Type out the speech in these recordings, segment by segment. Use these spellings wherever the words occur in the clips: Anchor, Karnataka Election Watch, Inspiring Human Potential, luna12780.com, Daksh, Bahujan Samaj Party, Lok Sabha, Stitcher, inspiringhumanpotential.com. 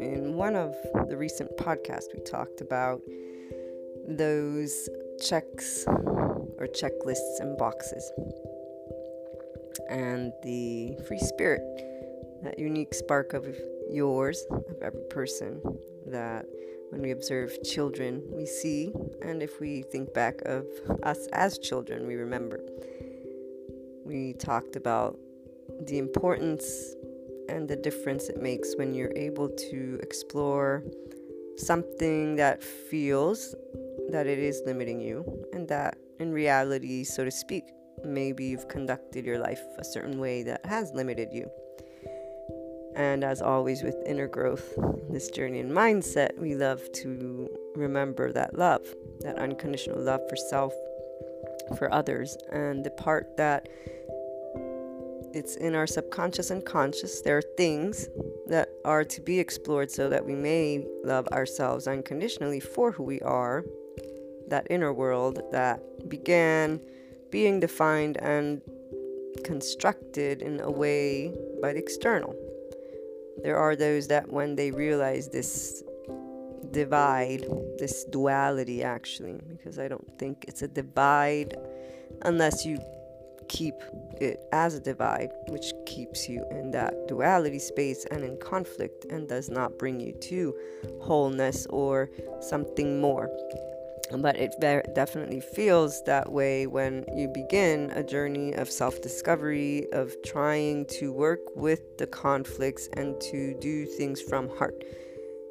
In one of the recent podcasts, we talked about those checks or checklists and boxes, and the free spirit, that unique spark of yours, of every person, that when we observe children, we see, and if we think back of us as children, we remember. We talked about the importance and the difference it makes when you're able to explore something that feels that it is limiting you, and that in reality, so to speak, maybe you've conducted your life a certain way that has limited you. And as always with inner growth, this journey and mindset, we love to remember that love, that unconditional love for self, for others, and the part that it's in our subconscious and conscious. There are things that are to be explored so that we may love ourselves unconditionally for who we are, that inner world that began being defined and constructed in a way by the external. There are those that when they realize this divide, this duality actually, because I don't think it's a divide unless you keep it as a divide, which keeps you in that duality space and in conflict and does not bring you to wholeness or something more. But it definitely feels that way when you begin a journey of self-discovery, of trying to work with the conflicts and to do things from heart.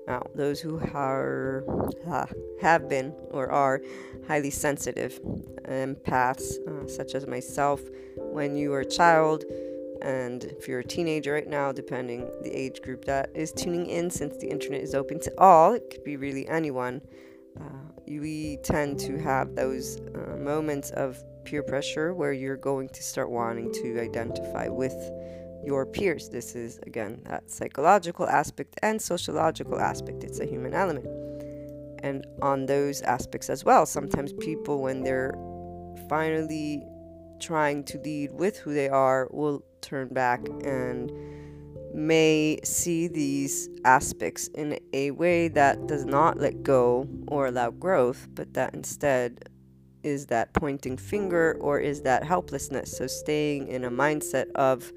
Now, those who are, have been or are highly sensitive empaths, such as myself, when you were a child, and if you're a teenager right now, depending the age group that is tuning in, since the internet is open to all, it could be really anyone. We tend to have those moments of peer pressure where you're going to start wanting to identify with your peers. This is, again, that psychological aspect and sociological aspect. It's a human element. And on those aspects as well, sometimes people, when they're finally trying to lead with who they are, will turn back and may see these aspects in a way that does not let go or allow growth, but that instead is that pointing finger or is that helplessness. So staying in a mindset of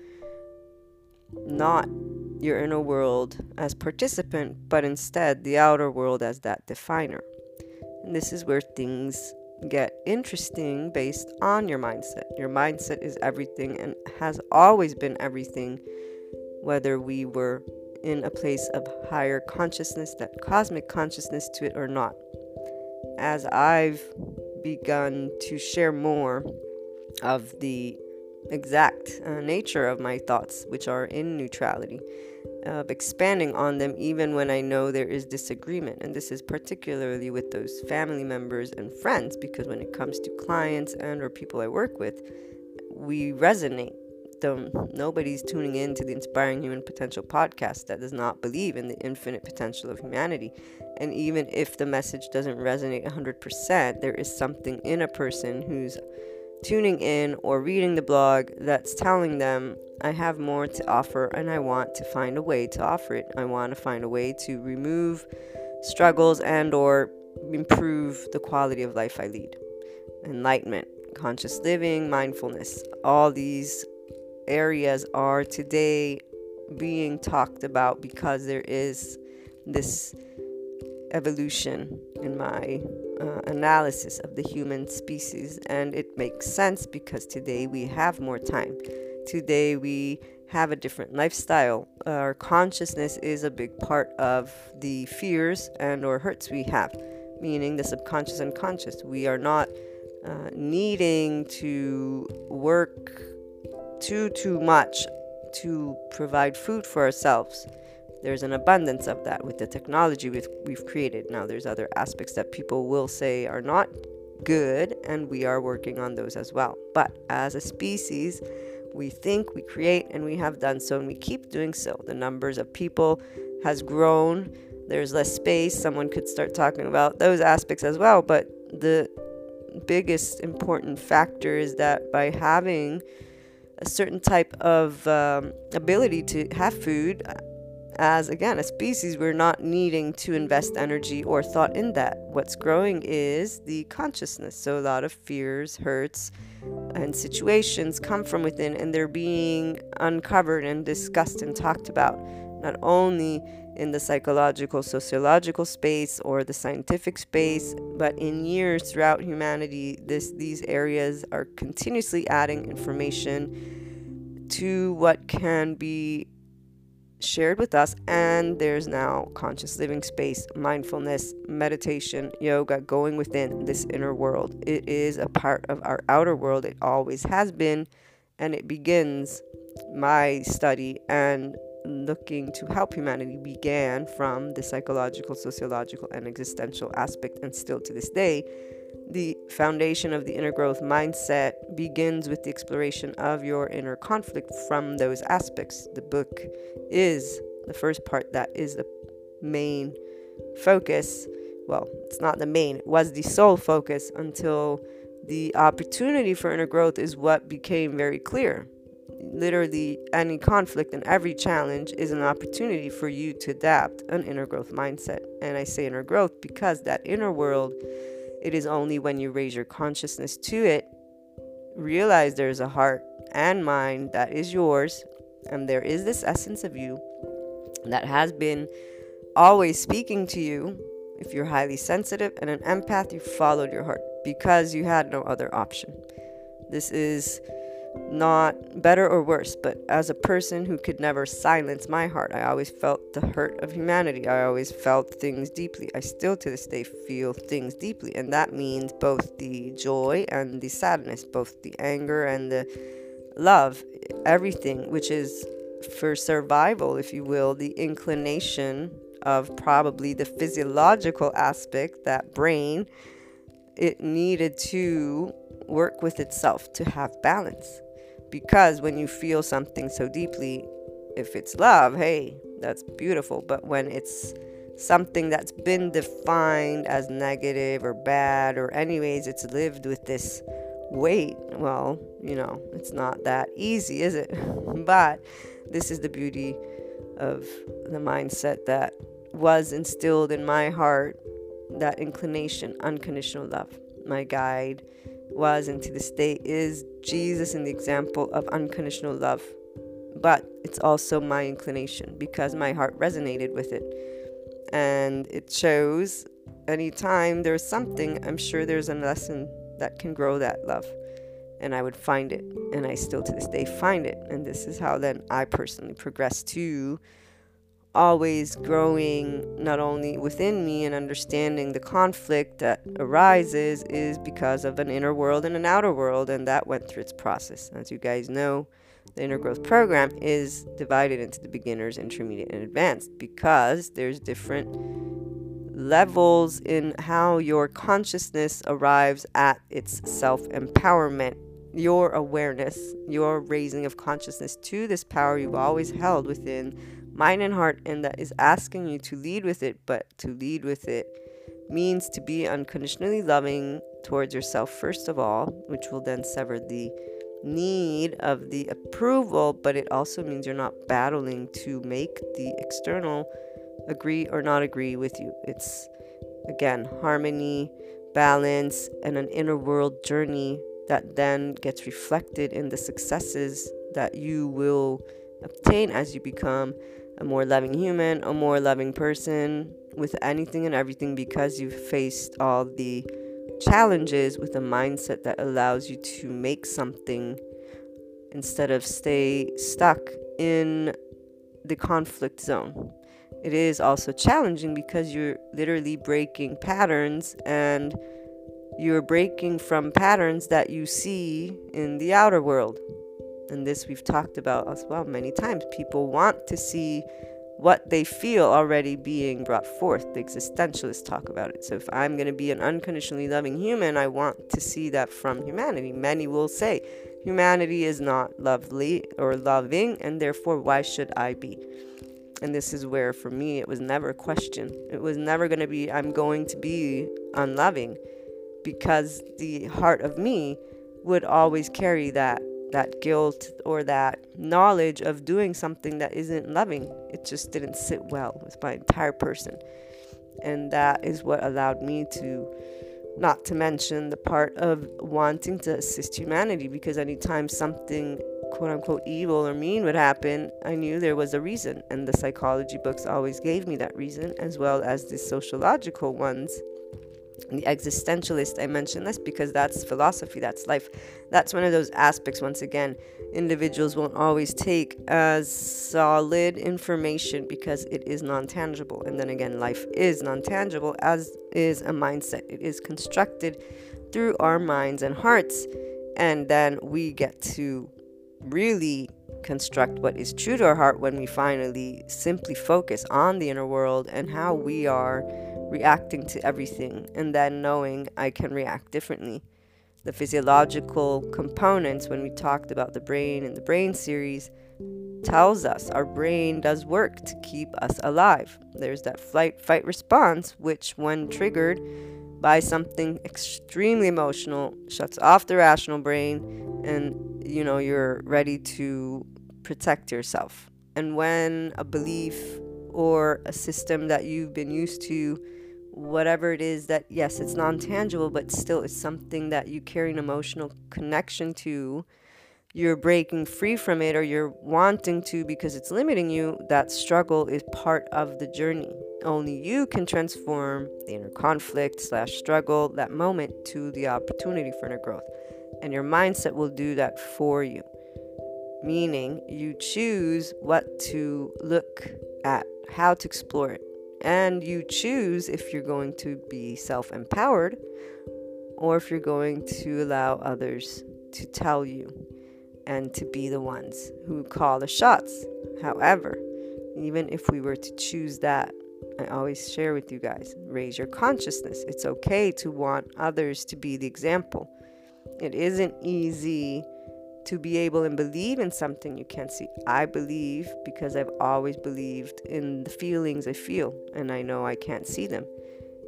not your inner world as participant, but instead the outer world as that definer. And this is where things get interesting based on your mindset. Your mindset is everything and has always been everything. whether we were in a place of higher consciousness, that cosmic consciousness to it or not. As I've begun to share more of the exact nature of my thoughts, which are in neutrality, of expanding on them even when I know there is disagreement. And this is particularly with those family members and friends, because when it comes to clients and or people I work with, we resonate. Nobody's tuning in to the Inspiring Human Potential podcast that does not believe in the infinite potential of humanity. And even if the message doesn't resonate 100%, there is something in a person who's tuning in or reading the blog that's telling them, I have more to offer and I want to find a way to offer it. I want to find a way to remove struggles and or improve the quality of life I lead. Enlightenment, conscious living, mindfulness, all these areas are today being talked about because there is this evolution in my analysis of the human species, and it makes sense because today we have more time. Today we have a different lifestyle. Our consciousness is a big part of the fears and or hurts we have, meaning the subconscious and conscious. We are not needing to work too much to provide food for ourselves. There's an abundance of that with the technology we've created. Now, there's other aspects that people will say are not good, and we are working on those as well. But as a species, we think, we create, and we have done so, and we keep doing so. The numbers of people has grown. There's less space. Someone could start talking about those aspects as well. But the biggest important factor is that by having a certain type of ability to have food, as again a species, we're not needing to invest energy or thought in that. What's growing is the consciousness. So a lot of fears, hurts, and situations come from within, and they're being uncovered and discussed and talked about, not only in the psychological, sociological space or the scientific space, but in years throughout humanity, these areas are continuously adding information to what can be shared with us. And there's now conscious living space, mindfulness, meditation, yoga, going within this inner world. It is a part of our outer world. It always has been, and it begins my study and looking to help humanity began from the psychological, sociological, and existential aspect. And still to this day, the foundation of the inner growth mindset begins with the exploration of your inner conflict from those aspects. The book is the first part that is the main focus. Well, it's not the main, it was the sole focus until the opportunity for inner growth is what became very clear. Literally any conflict and every challenge is an opportunity for you to adapt an inner growth mindset. And I say inner growth because that inner world, it is only when you raise your consciousness to it, realize there is a heart and mind that is yours, and there is this essence of you that has been always speaking to you. If you're highly sensitive and an empath, you followed your heart because you had no other option. This is not better or worse, but as a person who could never silence my heart, I always felt the hurt of humanity. I always felt things deeply. I still to this day feel things deeply, and that means both the joy and the sadness, both the anger and the love, everything, which is for survival, if you will, the inclination of probably the physiological aspect, that brain, it needed to work with itself to have balance. Because when you feel something so deeply, if it's love, hey, that's beautiful. But when it's something that's been defined as negative or bad, or anyways, it's lived with this weight, well, it's not that easy, is it? But this is the beauty of the mindset that was instilled in my heart, that inclination, unconditional love. My guide was, and to this day is, Jesus and the example of unconditional love. But it's also my inclination because my heart resonated with it, and it shows. Anytime there's something, I'm sure there's a lesson that can grow that love, and I would find it. and I still to this day find it. And this is how then I personally progress to always growing, not only within me and understanding the conflict that arises is because of an inner world and an outer world, and that went through its process. As you guys know, the inner growth program is divided into the beginners, intermediate, and advanced, because there's different levels in how your consciousness arrives at its self-empowerment, your awareness, your raising of consciousness to this power you've always held within mind and heart, and that is asking you to lead with it. But to lead with it means to be unconditionally loving towards yourself first of all, which will then sever the need of the approval. But it also means you're not battling to make the external agree or not agree with you. It's again harmony, balance, and an inner world journey that then gets reflected in the successes that you will obtain as you become a more loving human, a more loving person with anything and everything, because you've faced all the challenges with a mindset that allows you to make something instead of stay stuck in the conflict zone. It is also challenging because you're literally breaking patterns, and you're breaking from patterns that you see in the outer world. And this we've talked about as well many times. People want to see what they feel already being brought forth. The existentialists talk about it. So if I'm going to be an unconditionally loving human, I want to see that from humanity. Many will say humanity is not lovely or loving, and therefore why should I be? And this is where, for me, it was never a question. It was never going to be, I'm going to be unloving, because the heart of me would always carry that guilt or that knowledge of doing something that isn't loving. It just didn't sit well with my entire person. And that is what allowed me to, not to mention the part of wanting to assist humanity, because anytime something quote unquote evil or mean would happen, I knew there was a reason. And the psychology books always gave me that reason, as well as the sociological ones. The existentialist, I mention this because that's philosophy, that's life. That's one of those aspects, once again, individuals won't always take as solid information because it is non-tangible. And then again, life is non-tangible, as is a mindset. It is constructed through our minds and hearts. And then we get to really construct what is true to our heart when we finally simply focus on the inner world and how we are reacting to everything, and then knowing I can react differently. The physiological components, when we talked about the brain in the brain series, tells us our brain does work to keep us alive. There's that flight, fight response, which when triggered by something extremely emotional, shuts off the rational brain, and you know you're ready to protect yourself. And when a belief or a system that you've been used to, whatever it is, that yes, it's non-tangible, but still it's something that you carry an emotional connection to, you're breaking free from it, or you're wanting to because it's limiting you. That struggle is part of the journey. Only you can transform the inner conflict / struggle, that moment, to the opportunity for inner growth. And your mindset will do that for you, meaning you choose what to look at, how to explore it, and you choose if you're going to be self-empowered or if you're going to allow others to tell you and to be the ones who call the shots. However, even if we were to choose that, I always share with you guys, raise your consciousness. It's okay to want others to be the example. It isn't easy to be able and believe in something you can't see. I believe because I've always believed in the feelings I feel, and I know I can't see them,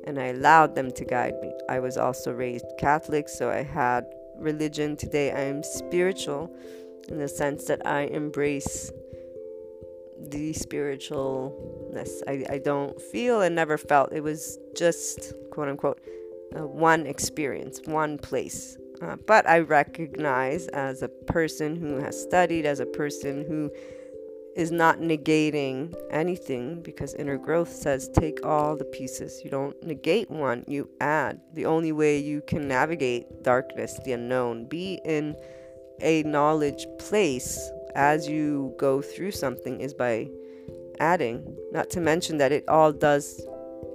and I allowed them to guide me. I was also raised Catholic, so I had religion. Today I am spiritual in the sense that I embrace the spiritualness. I don't feel and never felt. It was just, quote unquote, one experience, one place. But I recognize, as a person who has studied, as a person who is not negating anything, because inner growth says take all the pieces. You don't negate one, you add. The only way you can navigate darkness, the unknown, be in a knowledge place as you go through something is by adding. Not to mention that it all does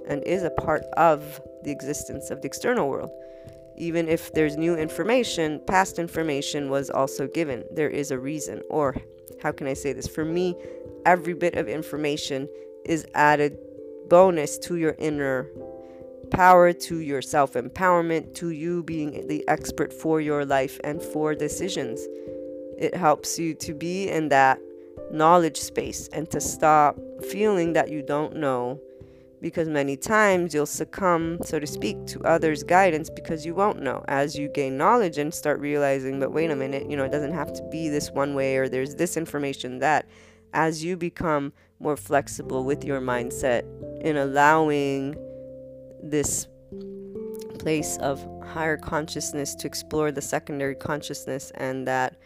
and is a part of the existence of the external world. Even if there's new information, past information was also given. There is a reason. Or how can I say this? For me, every bit of information is added bonus to your inner power, to your self-empowerment, to you being the expert for your life and for decisions. It helps you to be in that knowledge space and to stop feeling that you don't know, because many times you'll succumb, so to speak, to others' guidance because you won't know. As you gain knowledge and start realizing, but wait a minute, it doesn't have to be this one way, or there's this information that, as you become more flexible with your mindset in allowing this place of higher consciousness to explore the secondary consciousness and that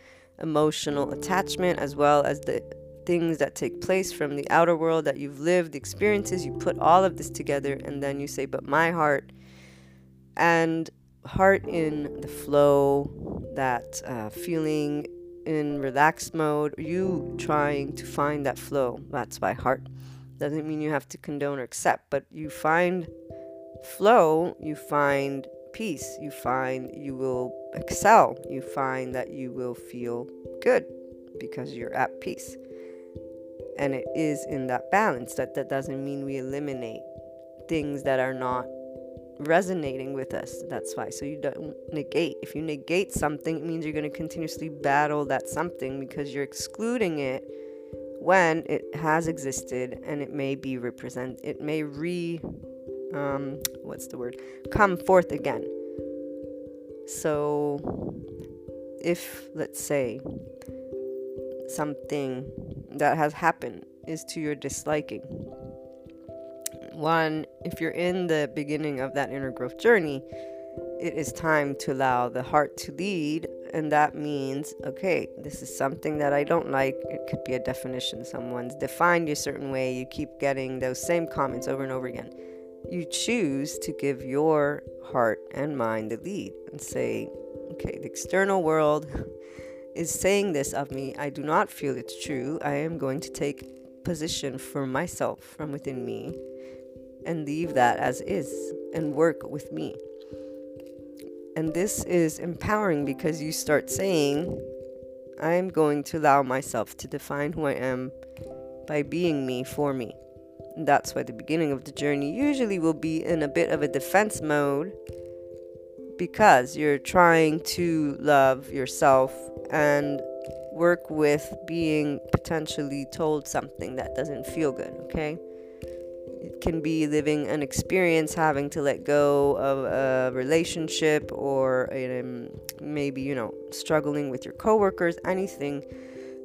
emotional attachment, as well as the things that take place from the outer world that you've lived, the experiences, you put all of this together, and then you say, but my heart, and heart in the flow, that feeling in relaxed mode, you trying to find that flow. That's why heart doesn't mean you have to condone or accept, but you find flow, you find peace, you find you will excel, you find that you will feel good because you're at peace. And it is in that balance. That doesn't mean we eliminate things that are not resonating with us. That's why. So you don't negate. If you negate something, it means you're going to continuously battle that something, because you're excluding it when it has existed, and it may be come forth again. So if, let's say, something that has happened is to your disliking. One, if you're in the beginning of that inner growth journey, it is time to allow the heart to lead, and that means, okay, this is something that I don't like. It could be a definition. Someone's defined you a certain way. You keep getting those same comments over and over again. You choose to give your heart and mind the lead and say, okay, the external world is saying this of me. I do not feel it's true. I am going to take position for myself from within me and leave that as is and work with me. And this is empowering, because you start saying, I am going to allow myself to define who I am by being me for me. And that's why the beginning of the journey usually will be in a bit of a defense mode, because you're trying to love yourself and work with being potentially told something that doesn't feel good, okay? It can be living an experience, having to let go of a relationship, or maybe, struggling with your coworkers, anything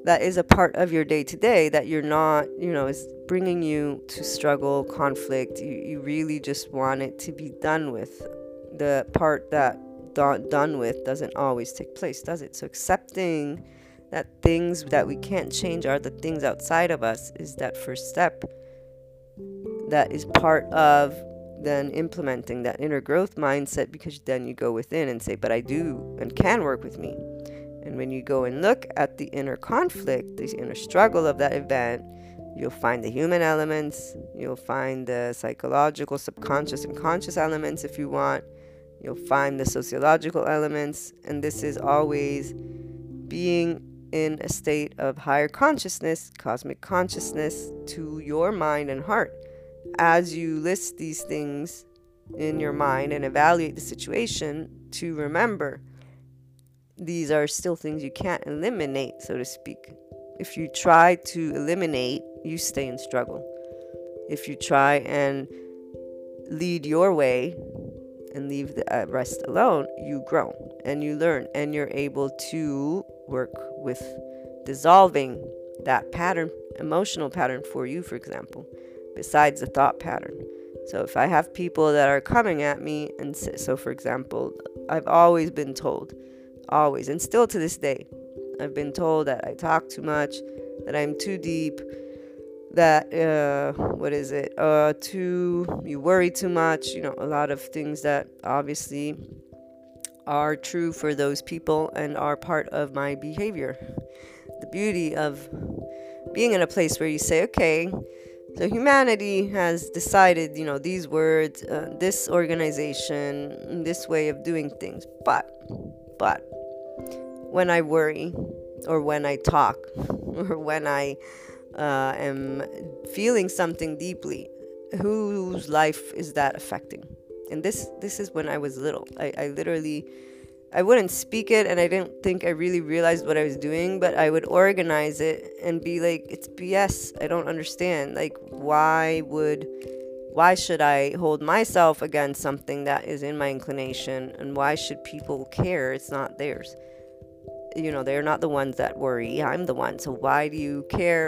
that is a part of your day-to-day that you're not, is bringing you to struggle, conflict. You really just want it to be done with. The part that done with doesn't always take place, does it? So accepting that things that we can't change are the things outside of us is that first step. That is part of then implementing that inner growth mindset, because then you go within and say, but I do and can work with me. And when you go and look at the inner conflict, the inner struggle of that event, you'll find the human elements, you'll find the psychological, subconscious, and conscious elements if you want. You'll find the sociological elements, and this is always being in a state of higher consciousness, cosmic consciousness, to your mind and heart. As you list these things in your mind and evaluate the situation, to remember, these are still things you can't eliminate, so to speak. If you try to eliminate, you stay in struggle. If you try and lead your way and leave the rest alone, you grow and you learn, and you're able to work with dissolving that pattern, emotional pattern for you, for example, besides the thought pattern. So if I have people that are coming at me, and so for example, I've always been told, always, and still to this day, I've been told that I talk too much, that I'm too deep, that, you worry too much, a lot of things that obviously are true for those people and are part of my behavior. The beauty of being in a place where you say, okay, so humanity has decided, these words, this organization, this way of doing things. But when I worry, or when I talk, or when I am feeling something deeply, whose life is that affecting? And this is when I was little. I wouldn't speak it, and I didn't think I really realized what I was doing, but I would organize it and be like, it's BS, I don't understand. Like, why should I hold myself against something that is in my inclination, and why should people care? It's not theirs. They're not the ones that worry. I'm the one. So why do you care?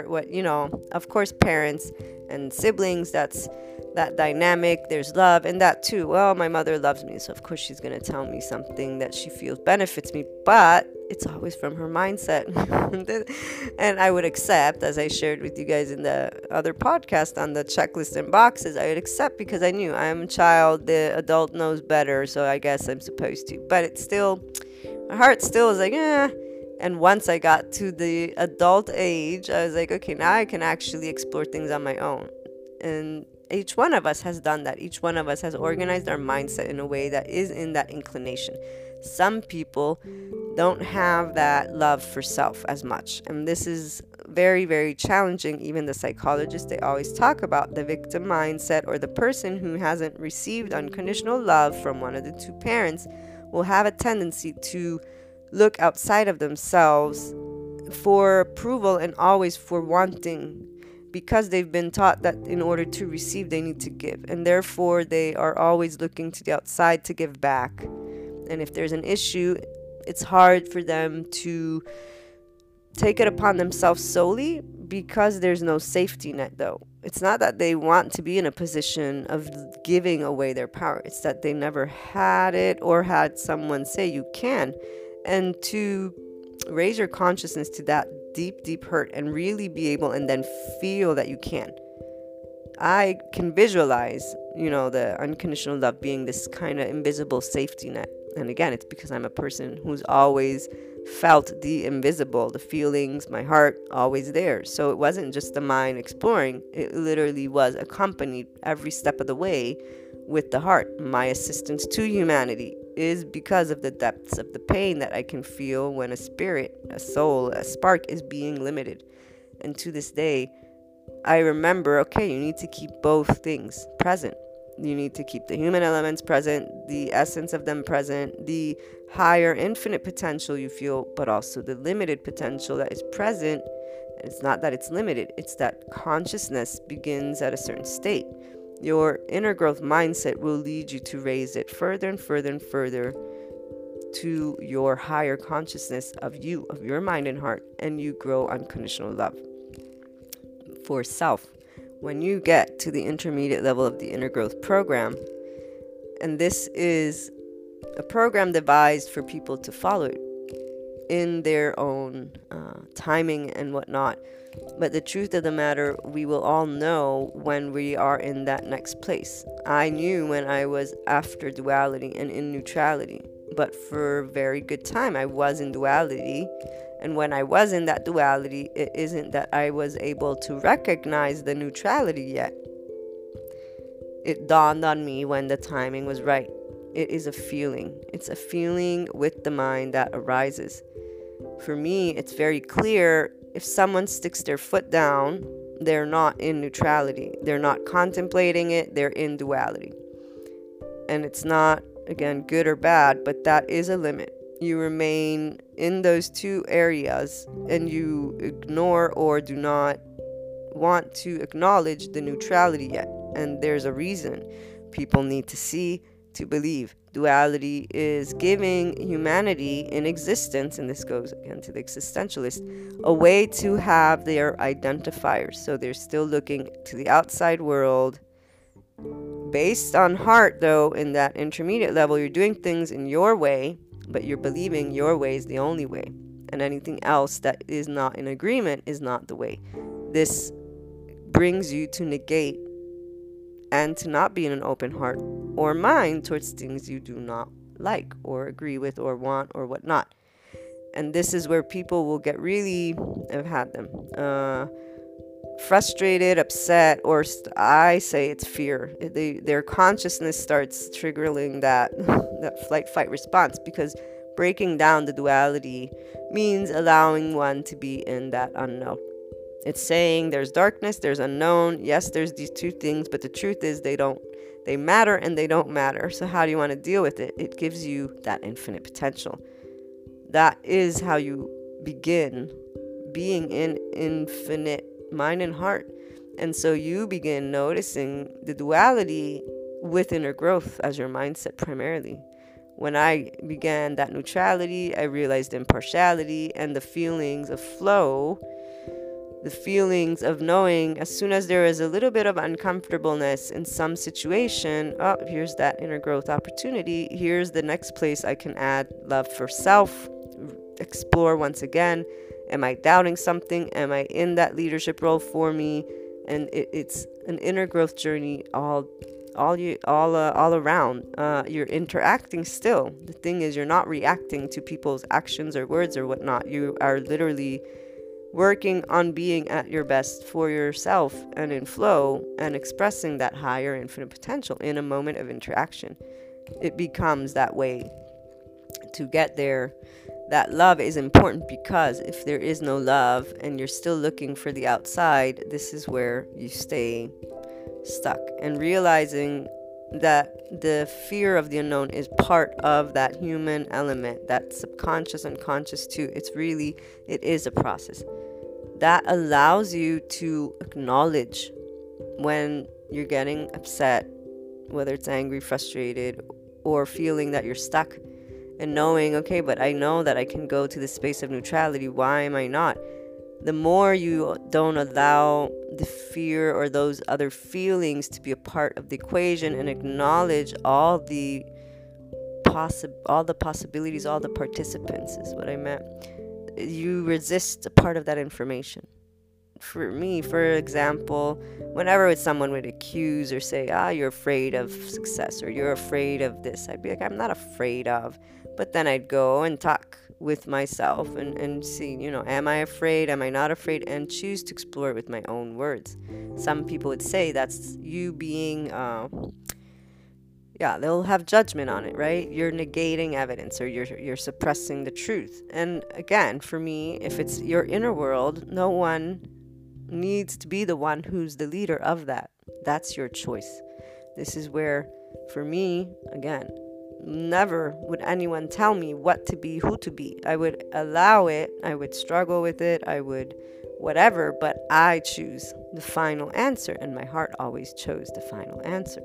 Of course, parents and siblings, that's that dynamic. There's love, and that too. Well, my mother loves me, so of course she's going to tell me something that she feels benefits me, but it's always from her mindset. And I would accept, as I shared with you guys in the other podcast on the checklist and boxes, I would accept because I knew I'm a child, the adult knows better, so I guess I'm supposed to. But it's still, my heart still is like, eh. And once I got to the adult age, I was like, okay, now I can actually explore things on my own. And each one of us has done that. Each one of us has organized our mindset in a way that is in that inclination. Some people don't have that love for self as much. And this is very, very challenging. Even the psychologists, they always talk about the victim mindset, or the person who hasn't received unconditional love from one of the two parents will have a tendency to look outside of themselves for approval and always for wanting, because they've been taught that in order to receive, they need to give. And therefore, they are always looking to the outside to give back. And if there's an issue, it's hard for them to take it upon themselves solely, because there's no safety net, though. It's not that they want to be in a position of giving away their power. It's that they never had it or had someone say you can. And to raise your consciousness to that deep, deep hurt and really be able and then feel that you can. I can visualize, the unconditional love being this kind of invisible safety net. And again, it's because I'm a person who's always felt the invisible, the feelings, my heart, always there. So it wasn't just the mind exploring. It literally was accompanied every step of the way with the heart. My assistance to humanity is because of the depths of the pain that I can feel when a spirit, a soul, a spark is being limited. And to this day, I remember, okay, you need to keep both things present. You need to keep the human elements present, the essence of them present, the higher infinite potential you feel, but also the limited potential that is present. And it's not that it's limited, it's that consciousness begins at a certain state. Your inner growth mindset will lead you to raise it further and further and further to your higher consciousness of you, of your mind and heart, and you grow unconditional love for self. When you get to the intermediate level of the inner growth program, and this is a program devised for people to follow it in their own timing and whatnot. But the truth of the matter, we will all know when we are in that next place. I knew when I was after duality and in neutrality, but for a very good time I was in duality. And when I was in that duality, it isn't that I was able to recognize the neutrality yet. It dawned on me when the timing was right. It is a feeling. It's a feeling with the mind that arises. For me, it's very clear, if someone sticks their foot down, they're not in neutrality. They're not contemplating it. They're in duality. And it's not, again, good or bad, but that is a limit. You remain in those two areas and you ignore or do not want to acknowledge the neutrality yet. And there's a reason. People need to see to believe. Duality is giving humanity in existence, and this goes again to the existentialist, a way to have their identifiers. So they're still looking to the outside world. Based on heart, though, in that intermediate level, you're doing things in your way, but you're believing your way is the only way, and anything else that is not in agreement is not the way. This brings you to negate and to not be in an open heart or mind towards things you do not like or agree with or want or whatnot. And this is where people will get really, I've had them, frustrated, upset, or I say it's fear. Their consciousness starts triggering that flight, fight response, because breaking down the duality means allowing one to be in that unknown. It's saying there's darkness, there's unknown. Yes, there's these two things, but the truth is they matter and they don't matter. So how do you want to deal with it? It gives you that infinite potential. That is how you begin being in infinite mind and heart. And so you begin noticing the duality with inner growth as your mindset primarily. When I began that neutrality, I realized impartiality and the feelings of flow, the feelings of knowing as soon as there is a little bit of uncomfortableness in some situation, oh, here's that inner growth opportunity. Here's the next place I can add love for self, explore once again. Am I doubting something? Am I in that leadership role for me? And it's an inner growth journey all around. You're interacting still. The thing is, you're not reacting to people's actions or words or whatnot. You are literally working on being at your best for yourself and in flow and expressing that higher infinite potential in a moment of interaction. It becomes that way. To get there, that love is important, because if there is no love and you're still looking for the outside, this is where you stay stuck. And realizing that the fear of the unknown is part of that human element, that subconscious, unconscious too. It is a process that allows you to acknowledge when you're getting upset, whether it's angry, frustrated, or feeling that you're stuck, and knowing, okay, but I know that I can go to the space of neutrality. Why am I not? The more you don't allow the fear or those other feelings to be a part of the equation, and acknowledge all the possibilities, all the participants is what I meant, you resist a part of that information. For me, for example, whenever someone would accuse or say, you're afraid of success, or you're afraid of this, I'd be like, I'm not afraid of. But then I'd go and talk with myself and see, am I afraid? Am I not afraid? And choose to explore it with my own words. Some people would say that's you being, they'll have judgment on it, right? You're negating evidence, or you're suppressing the truth. And again, for me, if it's your inner world, no one needs to be the one who's the leader of that. That's your choice. This is where, for me, again, never would anyone tell me what to be, who to be. I would allow it. I would struggle with it. I would whatever, but I choose the final answer, and my heart always chose the final answer.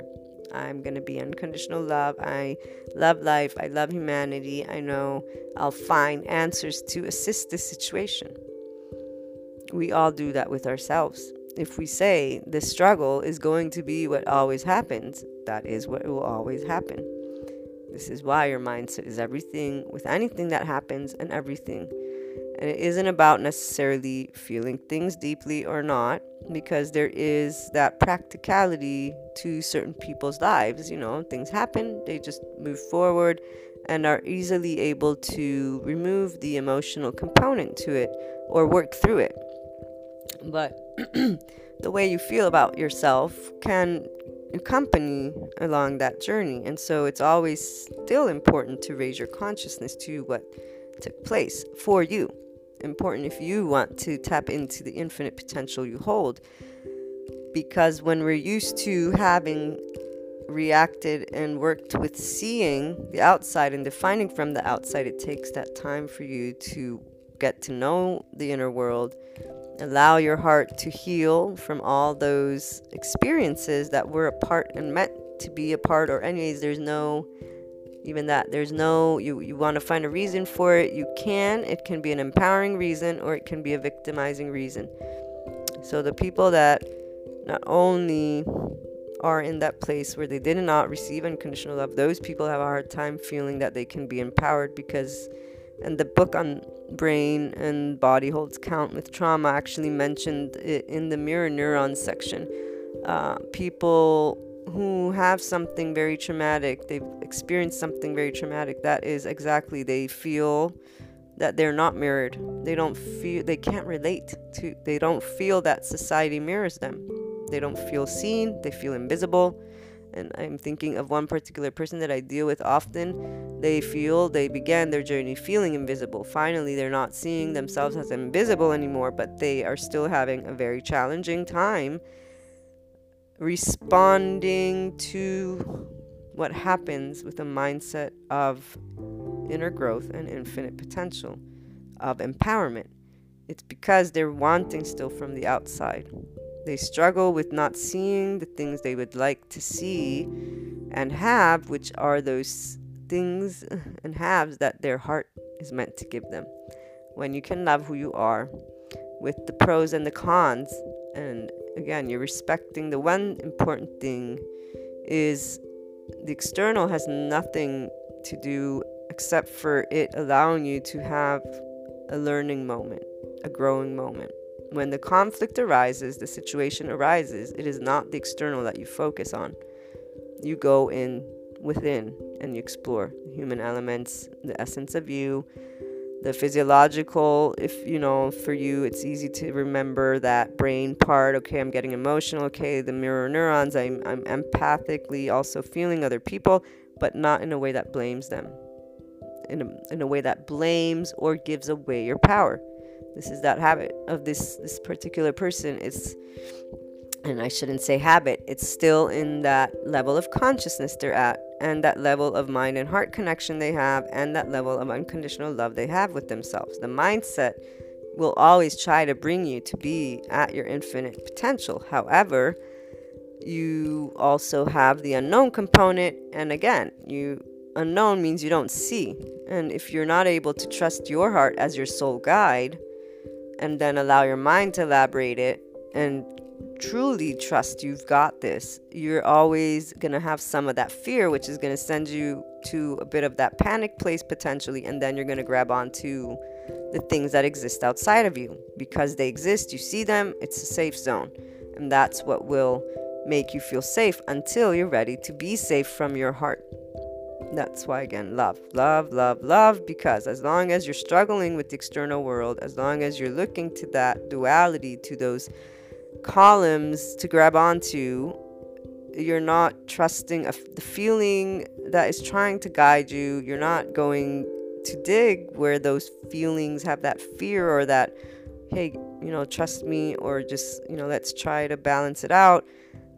I'm going to be unconditional love. I love life. I love humanity. I know I'll find answers to assist this situation. We all do that with ourselves. If we say the struggle is going to be what always happens, that is what will always happen. This is why your mindset is everything with anything that happens and everything. And it isn't about necessarily feeling things deeply or not, because there is that practicality to certain people's lives. Things happen, they just move forward and are easily able to remove the emotional component to it or work through it. But the way you feel about yourself can accompany along that journey. And so it's always still important to raise your consciousness to what took place for you. Important if you want to tap into the infinite potential you hold, because when we're used to having reacted and worked with seeing the outside and defining from the outside, it takes that time for you to get to know the inner world, allow your heart to heal from all those experiences that were a part and meant to be a part, or anyways, there's no even that. There's no, you want to find a reason for it. You can. It can be an empowering reason, or it can be a victimizing reason. So the people that not only are in that place where they did not receive unconditional love, those people have a hard time feeling that they can be empowered, because, and the book on brain and body holds count with trauma actually mentioned it in the mirror neuron section. People who have something very traumatic, they've experienced something very traumatic, that is exactly, they feel that they're not mirrored. They don't feel, they can't relate to, they don't feel that society mirrors them. They don't feel seen, they feel invisible. And I'm thinking of one particular person that I deal with often. They began their journey feeling invisible. Finally, they're not seeing themselves as invisible anymore, but they are still having a very challenging time responding to what happens with a mindset of inner growth and infinite potential, of empowerment. It's because they're wanting still from the outside. They struggle with not seeing the things they would like to see and have, which are those things and haves that their heart is meant to give them. When you can love who you are with the pros and the cons, and again, you're respecting the one important thing is the external has nothing to do except for it allowing you to have a learning moment, a growing moment. When the conflict arises, the situation arises, it is not the external that you focus on. You go in within and you explore the human elements, the essence of you, the physiological. If, you know, for you, it's easy to remember that brain part. Okay, I'm getting emotional. Okay, the mirror neurons, I'm empathically also feeling other people, but not in a way that blames them, in a way that blames or gives away your power. This is that habit of this particular person. It's, and I shouldn't say habit, it's still in that level of consciousness they're at, and that level of mind and heart connection they have, and that level of unconditional love they have with themselves. The mindset will always try to bring you to be at your infinite potential. However, you also have the unknown component, and again, unknown means you don't see. And if you're not able to trust your heart as your soul guide, and then allow your mind to elaborate it, and truly trust you've got this, you're always going to have some of that fear, which is going to send you to a bit of that panic place potentially, and then you're going to grab onto the things that exist outside of you. Because they exist, you see them, it's a safe zone. And that's what will make you feel safe until you're ready to be safe from your heart. That's why, again, love, love, love, love, because as long as you're struggling with the external world, as long as you're looking to that duality, to those columns to grab onto, you're not trusting the feeling that is trying to guide you. You're not going to dig where those feelings have that fear, or that, hey, trust me, or just, let's try to balance it out.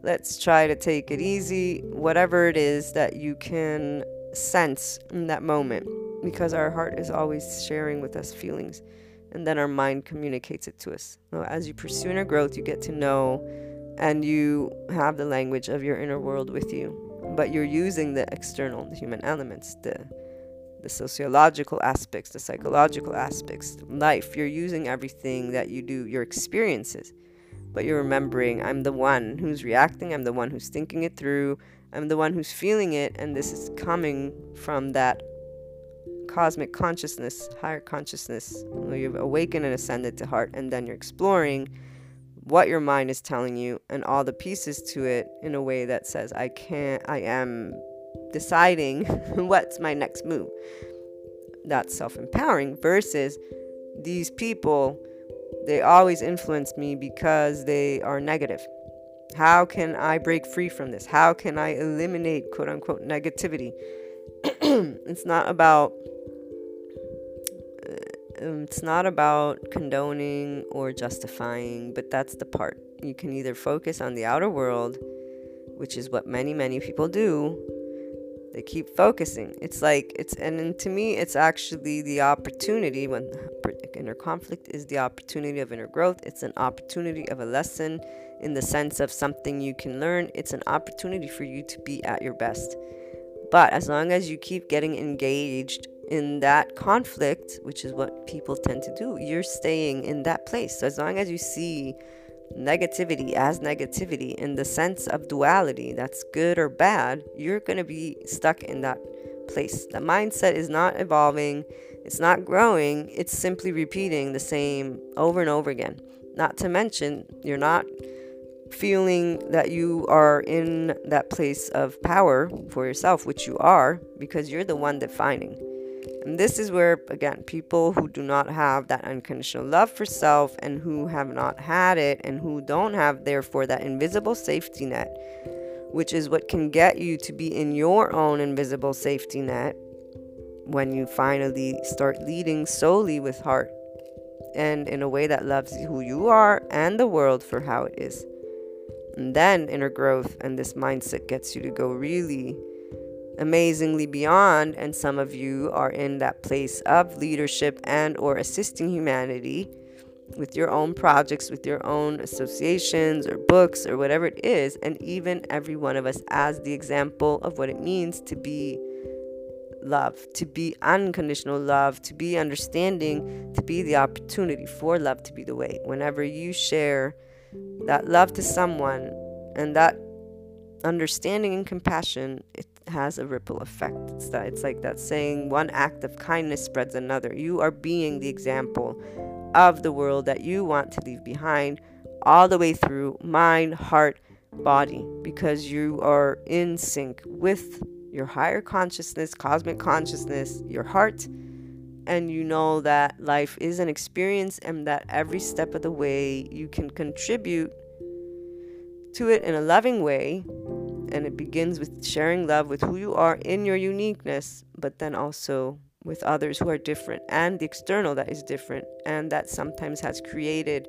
Let's try to take it easy. Whatever it is that you can sense in that moment, because our heart is always sharing with us feelings, and then our mind communicates it to us. As you pursue inner growth, you get to know, and you have the language of your inner world with you, but you're using the external, the human elements, the sociological aspects, the psychological aspects, life. You're using everything that you do, your experiences, but you're remembering, I'm the one who's reacting, I'm the one who's thinking it through, I'm the one who's feeling it, and this is coming from that cosmic consciousness, higher consciousness. You've awakened and ascended to heart, and then you're exploring what your mind is telling you and all the pieces to it in a way that says, I am deciding what's my next move. That's self-empowering, versus these people, they always influence me because they are negative. How can I break free from this? How can I eliminate, quote unquote, negativity? It's not about condoning or justifying, but that's the part. You can either focus on the outer world, which is what many, many people do. They keep focusing. And to me, it's actually the opportunity. When inner conflict is the opportunity of inner growth, it's an opportunity of a lesson, in the sense of something you can learn. It's an opportunity for you to be at your best. But as long as you keep getting engaged in that conflict, which is what people tend to do, you're staying in that place. So as long as you see negativity as negativity, in the sense of duality, that's good or bad, you're going to be stuck in that place. The mindset is not evolving, it's not growing, it's simply repeating the same over and over again. Not to mention, you're not feeling that you are in that place of power for yourself, which you are, because you're the one defining. And this is where, again, people who do not have that unconditional love for self and who have not had it and who don't have, therefore, that invisible safety net, which is what can get you to be in your own invisible safety net when you finally start leading solely with heart and in a way that loves who you are and the world for how it is. And then inner growth and this mindset gets you to go really amazingly beyond, and some of you are in that place of leadership and or assisting humanity with your own projects, with your own associations or books or whatever it is, and even every one of us as the example of what it means to be love, to be unconditional love, to be understanding, to be the opportunity for love to be the way. Whenever you share that love to someone and that understanding and compassion, it has a ripple effect. It's like that saying, one act of kindness spreads another. You are being the example of the world that you want to leave behind, all the way through mind, heart, body, because you are in sync with your higher consciousness, cosmic consciousness, your heart, and you know that life is an experience and that every step of the way you can contribute to it in a loving way. And it begins with sharing love with who you are in your uniqueness, but then also with others who are different and the external that is different. And that sometimes has created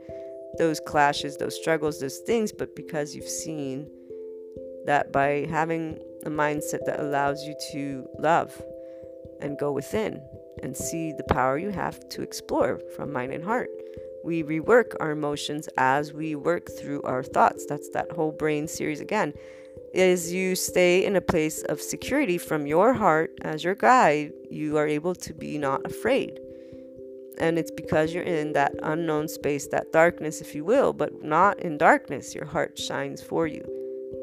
those clashes, those struggles, those things. But because you've seen that by having a mindset that allows you to love and go within and see the power you have to explore from mind and heart. We rework our emotions as we work through our thoughts. That's that whole brain series again. As you stay in a place of security from your heart as your guide, you are able to be not afraid. And it's because you're in that unknown space, that darkness, if you will, but not in darkness. Your heart shines for you.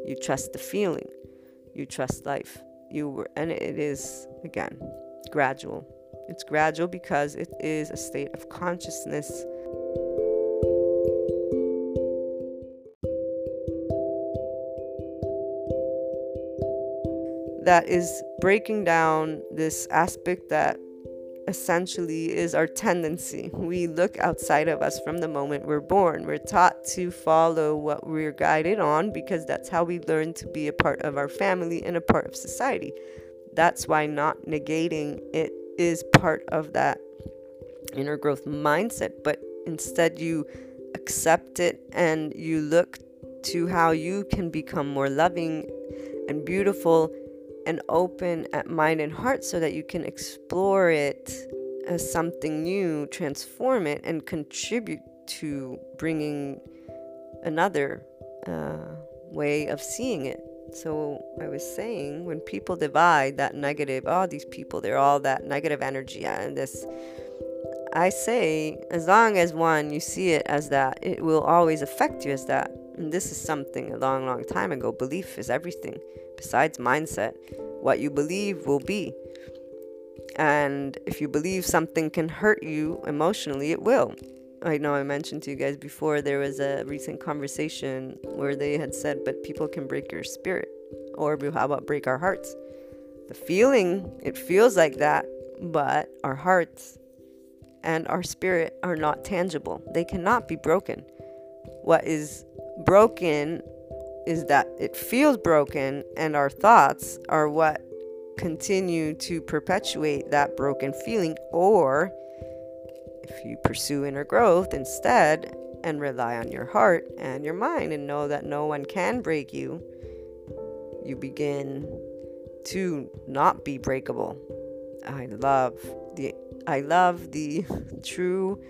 You trust the feeling. You trust life. And it is, again, gradual. It's gradual because it is a state of consciousness. That is breaking down this aspect that essentially is our tendency. We look outside of us from the moment we're born. We're taught to follow what we're guided on because that's how we learn to be a part of our family and a part of society. That's why not negating it is part of that inner growth mindset, but instead you accept it and you look to how you can become more loving and beautiful and open at mind and heart so that you can explore it as something new, transform it, and contribute to bringing another way of seeing it. So I was saying, when people divide that negative, oh, these people, they're all that negative energy and this, I say, as long as one, you see it as that, it will always affect you as that. And this is something a long, long time ago. Belief is everything. Besides mindset, what you believe will be. And if you believe something can hurt you emotionally, it will. I know I mentioned to you guys before, there was a recent conversation where they had said, but people can break your spirit. Or how about break our hearts? The feeling, it feels like that, but our hearts and our spirit are not tangible. They cannot be broken. What is broken is that it feels broken, and our thoughts are what continue to perpetuate that broken feeling. Or if you pursue inner growth instead and rely on your heart and your mind and know that no one can break you, you begin to not be breakable. I love the true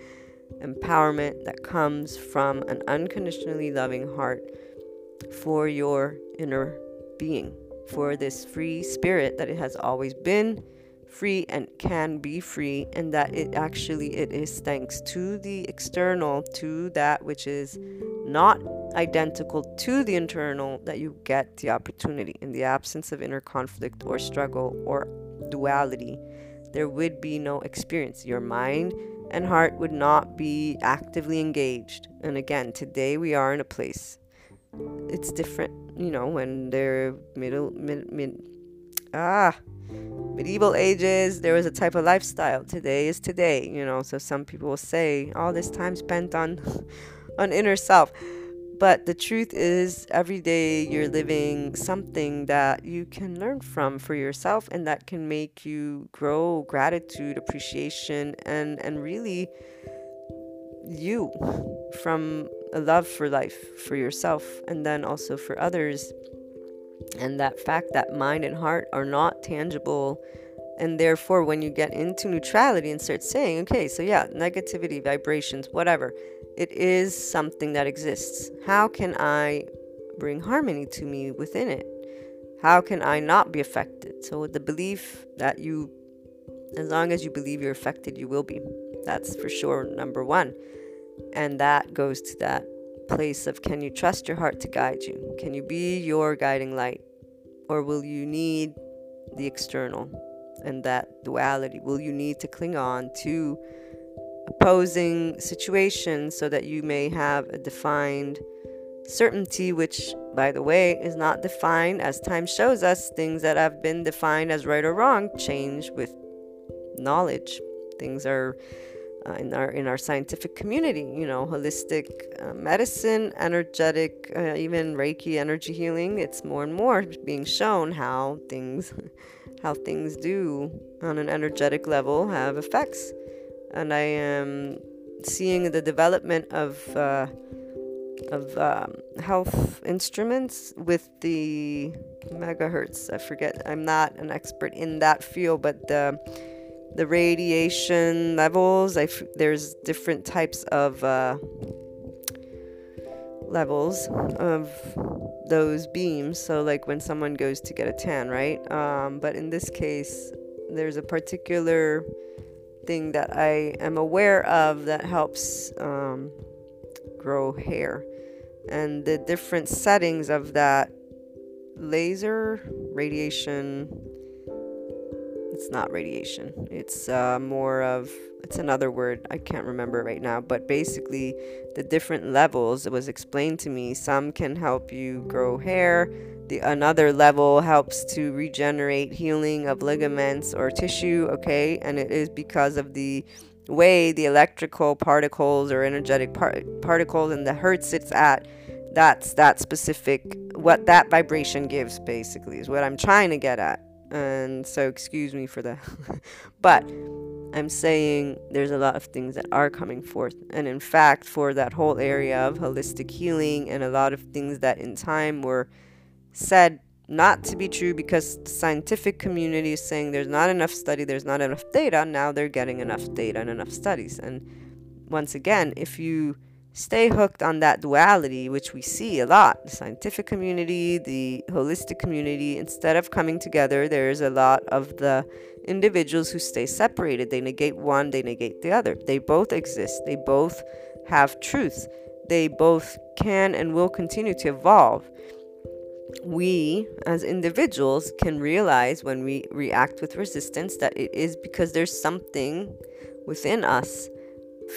empowerment that comes from an unconditionally loving heart for your inner being, for this free spirit that it has always been free and can be free, and that it is thanks to the external, to that which is not identical to the internal, that you get the opportunity. In the absence of inner conflict or struggle or duality, there would be no experience. Your mind and heart would not be actively engaged. And again, today we are in a place it's different, you know, when they're medieval ages, there was a type of lifestyle. Today is today, you know. So some people will say all this time spent on inner self, but the truth is every day you're living something that you can learn from for yourself, and that can make you grow gratitude, appreciation, and really you from a love for life, for yourself, and then also for others. And that fact that mind and heart are not tangible, and therefore when you get into neutrality and start saying, okay, so yeah, negativity, vibrations, whatever, it is something that exists. How can I bring harmony to me within it? How can I not be affected? So with the belief that you, as long as you believe you're affected, you will be. That's for sure number one. And that goes to that place of, can you trust your heart to guide you? Can you be your guiding light? Or will you need the external and that duality? Will you need to cling on to opposing situations so that you may have a defined certainty, which, by the way, is not defined? As time shows us, things that have been defined as right or wrong change with knowledge. Things are in our scientific community, you know, holistic medicine, energetic, even Reiki energy healing. It's more and more being shown how things do on an energetic level have effects. And I am seeing the development of health instruments with the megahertz. I forget. I'm not an expert in that field, but the radiation levels, there's different types of levels of those beams. So like when someone goes to get a tan, right? But in this case, there's a particular thing that I am aware of that helps grow hair. And the different settings of that laser radiation... It's not radiation. It's more of, it's another word. I can't remember right now. But basically, the different levels, it was explained to me. Some can help you grow hair. Another level helps to regenerate healing of ligaments or tissue, okay? And it is because of the way the electrical particles or energetic particles and the hertz it's at. That's that specific, what that vibration gives, basically, is what I'm trying to get at. And so excuse me for that. But I'm saying there's a lot of things that are coming forth. And in fact, for that whole area of holistic healing and a lot of things that in time were said not to be true because the scientific community is saying there's not enough study, there's not enough data. Now they're getting enough data and enough studies. And once again, if you stay hooked on that duality, which we see a lot, the scientific community, the holistic community, instead of coming together, there's a lot of the individuals who stay separated. They negate one, they negate the other. They both exist. They both have truth. They both can and will continue to evolve. We, as individuals, can realize when we react with resistance that it is because there's something within us,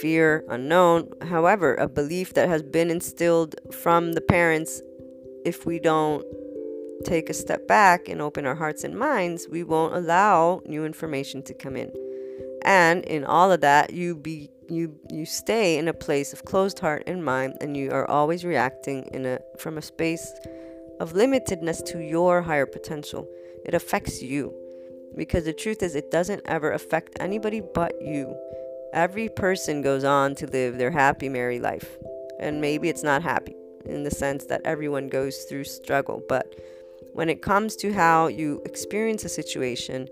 fear, unknown, however, a belief that has been instilled from the parents. If we don't take a step back and open our hearts and minds, we won't allow new information to come in. And in all of that, you stay in a place of closed heart and mind, and you are always reacting from a space of limitedness to your higher potential. It affects you, because the truth is it doesn't ever affect anybody but you. Every person goes on to live their happy, merry life. And maybe it's not happy in the sense that everyone goes through struggle. But when it comes to how you experience a situation,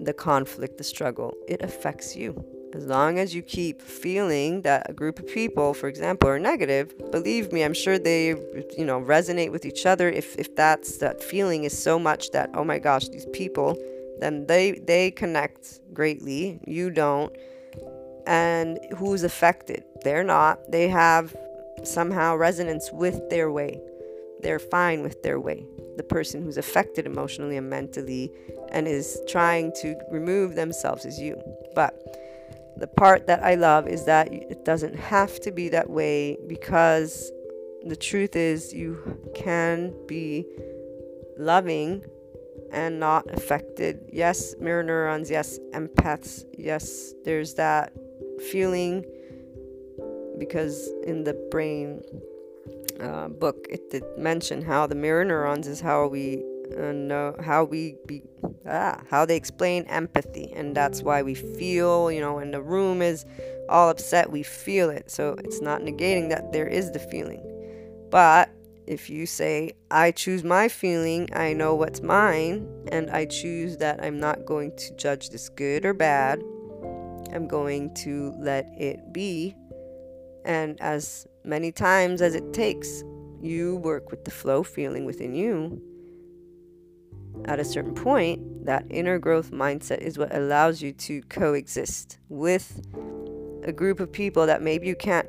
the conflict, the struggle, it affects you. As long as you keep feeling that a group of people, for example, are negative, believe me, I'm sure they, you know, resonate with each other. If that's, that feeling is so much that, oh my gosh, these people... then they connect greatly, you don't. And who's affected? They're not. They have somehow resonance with their way. They're fine with their way. The person who's affected emotionally and mentally and is trying to remove themselves is you. But the part that I love is that it doesn't have to be that way, because the truth is you can be loving and not affected. Yes, mirror neurons, yes, empaths, yes, there's that feeling, because in the brain book it did mention how the mirror neurons is how we how they explain empathy, and that's why we feel, when the room is all upset, we feel it. So it's not negating that there is the feeling, but if you say, I choose my feeling, I know what's mine, and I choose that I'm not going to judge this good or bad, I'm going to let it be. And as many times as it takes, you work with the flow feeling within you. At a certain point, that inner growth mindset is what allows you to coexist with a group of people that maybe you can't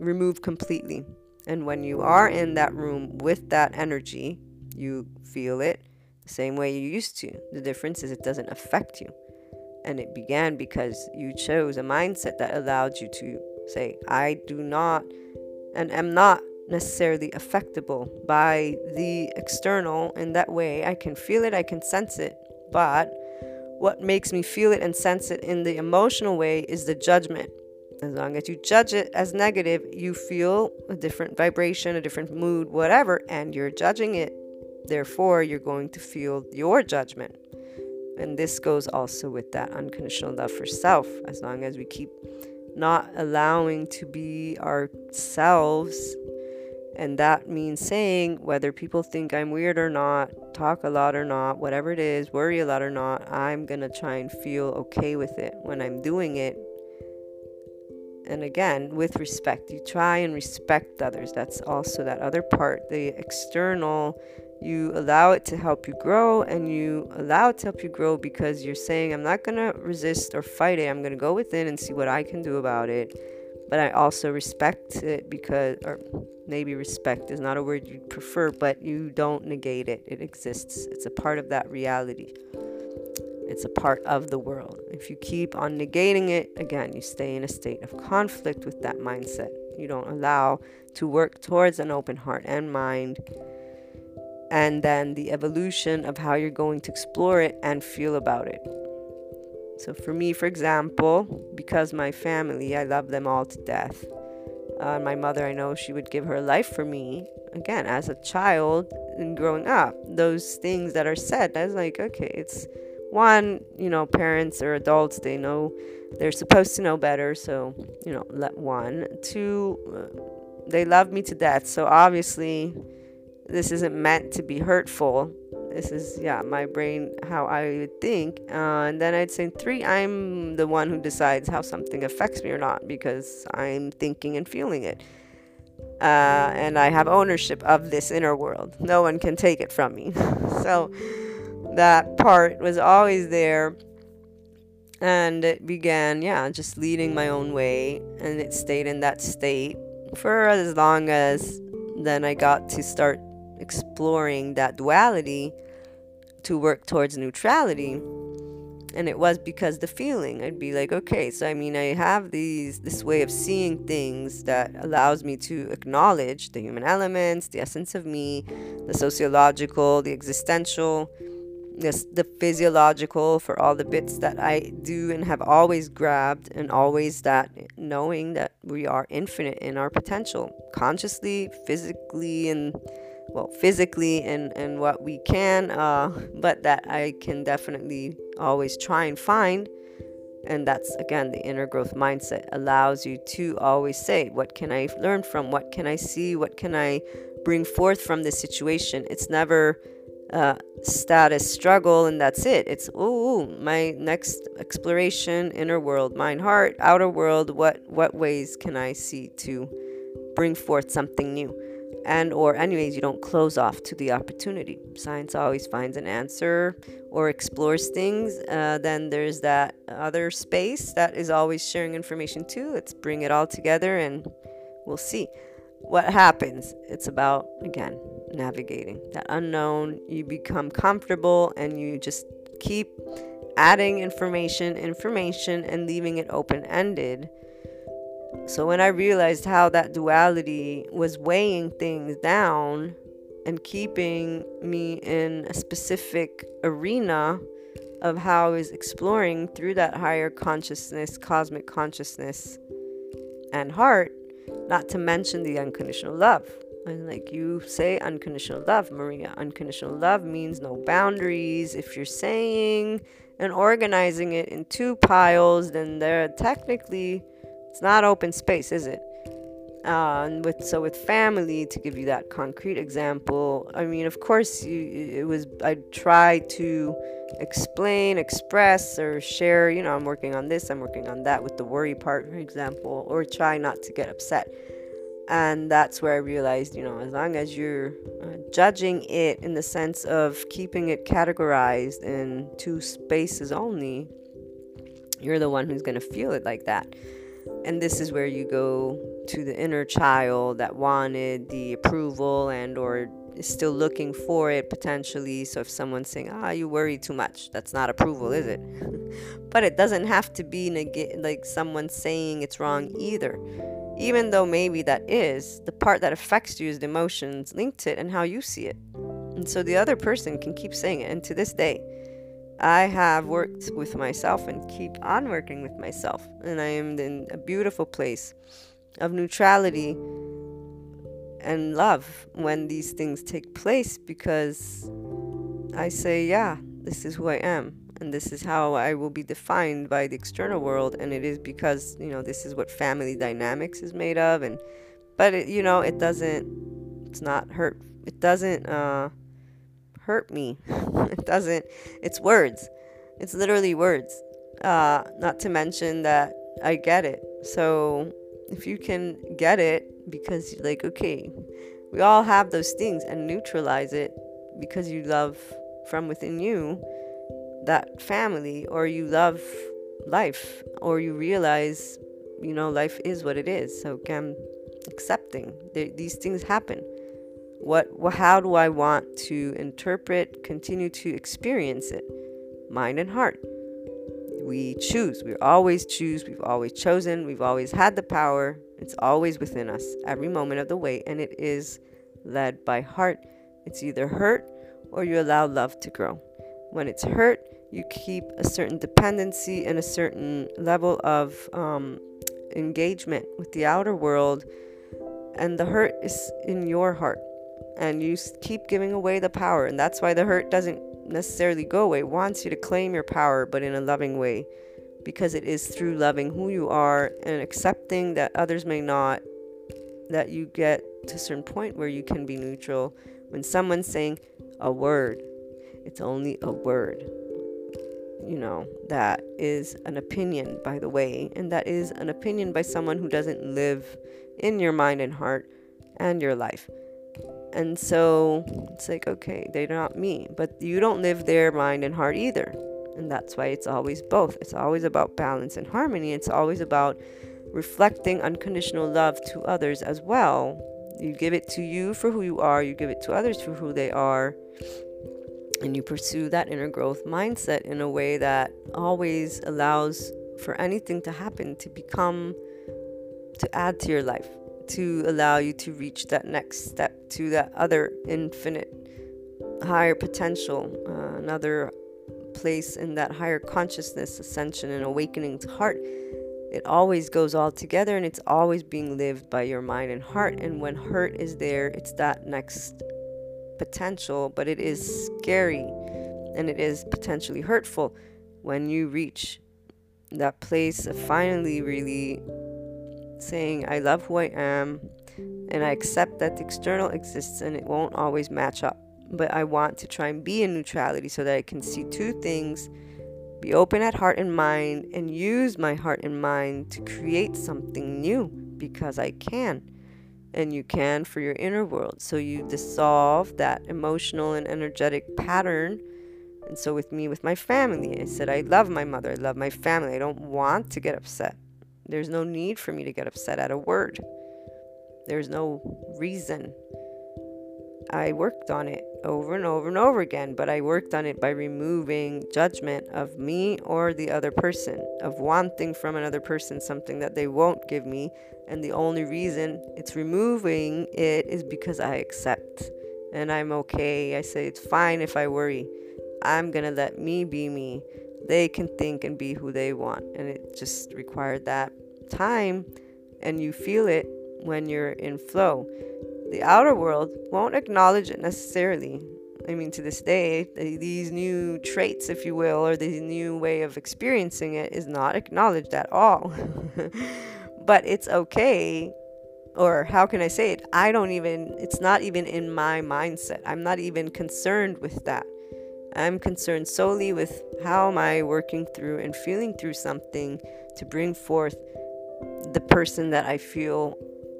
remove completely. And when you are in that room with that energy, you feel it the same way you used to. The difference is it doesn't affect you. And it began because you chose a mindset that allowed you to say, I do not and am not necessarily affectable by the external. In that way, I can feel it, I can sense it, but what makes me feel it and sense it in the emotional way is the judgment. As long as you judge it as negative, you feel a different vibration, a different mood, whatever, and you're judging it, therefore you're going to feel your judgment. And this goes also with that unconditional love for self. As long as we keep not allowing to be ourselves, and that means saying, whether people think I'm weird or not, talk a lot or not, whatever it is, worry a lot or not, I'm gonna try and feel okay with it when I'm doing it. And again, with respect, you try and respect others. That's also that other part, the external. You allow it to help you grow, and you allow it to help you grow because you're saying, I'm not gonna resist or fight it, I'm gonna go within and see what I can do about it. But I also respect it because, or maybe respect is not a word you prefer, but you don't negate it. It exists. It's a part of that reality. It's a part of the world. If you keep on negating it, again, you stay in a state of conflict with that mindset. You don't allow to work towards an open heart and mind. And then the evolution of how you're going to explore it and feel about it. So for me, for example, because my family, I love them all to death. My mother, I know she would give her life for me. Again, as a child and growing up, those things that are said, I was like, okay, it's one, parents or adults, they know, they're supposed to know better. So, let one. Two, they love me to death. So obviously, this isn't meant to be hurtful. This is, my brain, how I would think. And then I'd say 3, I'm the one who decides how something affects me or not because I'm thinking and feeling it. And I have ownership of this inner world. No one can take it from me. So that part was always there. And it began, just leading my own way. And it stayed in that state for as long as then I got to start exploring that duality to work towards neutrality. And it was because the feeling, I'd be like, okay, so I have this way of seeing things that allows me to acknowledge the human elements, the essence of me, the sociological, the existential, the physiological, for all the bits that I do and have always grabbed, and always that knowing that we are infinite in our potential, consciously, physically, and physically and what we can, but that I can definitely always try and find. And that's, again, the inner growth mindset allows you to always say, what can I learn from? What can I see? What can I bring forth from this situation? It's never status struggle and that's it. It's my next exploration, inner world, mind, heart, outer world. What ways can I see to bring forth something new? And or anyways, you don't close off to the opportunity. Science always finds an answer or explores things. Then there's that other space that is always sharing information too. Let's bring it all together and we'll see what happens. It's about, again, navigating that unknown. You become comfortable and you just keep adding information and leaving it open-ended. So when I realized how that duality was weighing things down and keeping me in a specific arena of how I was exploring through that higher consciousness, cosmic consciousness and heart, not to mention the unconditional love. And like you say, unconditional love, Maria, unconditional love means no boundaries. If you're saying and organizing it in two piles, then they're technically, it's not open space, is it? With family, to give you that concrete example, I mean, of course, I try to explain, express, or share, you know, I'm working on this, I'm working on that, with the worry part, for example, or try not to get upset. And that's where I realized, you know, as long as you're judging it in the sense of keeping it categorized in two spaces only, you're the one who's going to feel it like that. And this is where you go to the inner child that wanted the approval and or is still looking for it potentially. So if someone's saying, you worry too much, that's not approval, is it? But it doesn't have to be like someone saying it's wrong either. Even though maybe that is, the part that affects you is the emotions linked to it and how you see it. And so the other person can keep saying it. And to this day, I have worked with myself and keep on working with myself. And I am in a beautiful place of neutrality and love when these things take place, because I say, yeah, this is who I am. And this is how I will be defined by the external world. And it is because, you know, this is what family dynamics is made of. But it doesn't hurt me. It's words. It's literally words. Not to mention that I get it. So if you can get it, because you're like, okay, we all have those things, and neutralize it because you love from within you that family, or you love life, or you realize, you know, life is what it is. So I'm accepting these things happen. How do I want to interpret, continue to experience it? Mind and heart. We choose. We always choose. We've always chosen. We've always had the power. It's always within us every moment of the way, and it is led by heart. It's either hurt or you allow love to grow. When it's hurt, you keep a certain dependency and a certain level of engagement with the outer world, and the hurt is in your heart, and you keep giving away the power. And that's why the hurt doesn't necessarily go away. It wants you to claim your power, but in a loving way, because it is through loving who you are and accepting that others may not, that you get to a certain point where you can be neutral. When someone's saying a word, it's only a word, you know, that is an opinion, by the way, and that is an opinion by someone who doesn't live in your mind and heart and your life. And so it's like, okay, they're not me, but you don't live their mind and heart either. And that's why it's always both. It's always about balance and harmony. It's always about reflecting unconditional love to others as well. You give it to you for who you are, you give it to others for who they are. And you pursue that inner growth mindset in a way that always allows for anything to happen, to become, to add to your life, to allow you to reach that next step, to that other infinite, higher potential, another place in that higher consciousness, ascension, and awakening to heart. It always goes all together, and it's always being lived by your mind and heart. And when hurt is there, it's that next potential, but it is scary and it is potentially hurtful when you reach that place of finally really saying, I love who I am, and I accept that the external exists and it won't always match up, but I want to try and be in neutrality so that I can see two things, be open at heart and mind, and use my heart and mind to create something new, because I can. And you can for your inner world. So you dissolve that emotional and energetic pattern. And so with me, with my family, I said, I love my mother, I love my family, I don't want to get upset. There's no need for me to get upset at a word. There's no reason. I worked on it over and over and over again, but I worked on it by removing judgment of me or the other person, of wanting from another person something that they won't give me. And the only reason it's removing it is because I accept and I'm okay. I say it's fine if I worry. I'm gonna let me be me. They can think and be who they want. And it just required that time, and you feel it when you're in flow. The outer world won't acknowledge it necessarily. I mean, to this day, these new traits, if you will, or the new way of experiencing it is not acknowledged at all. But it's okay. Or how can I say it? It's not even in my mindset. I'm not even concerned with that. I'm concerned solely with how am I working through and feeling through something to bring forth the person that I feel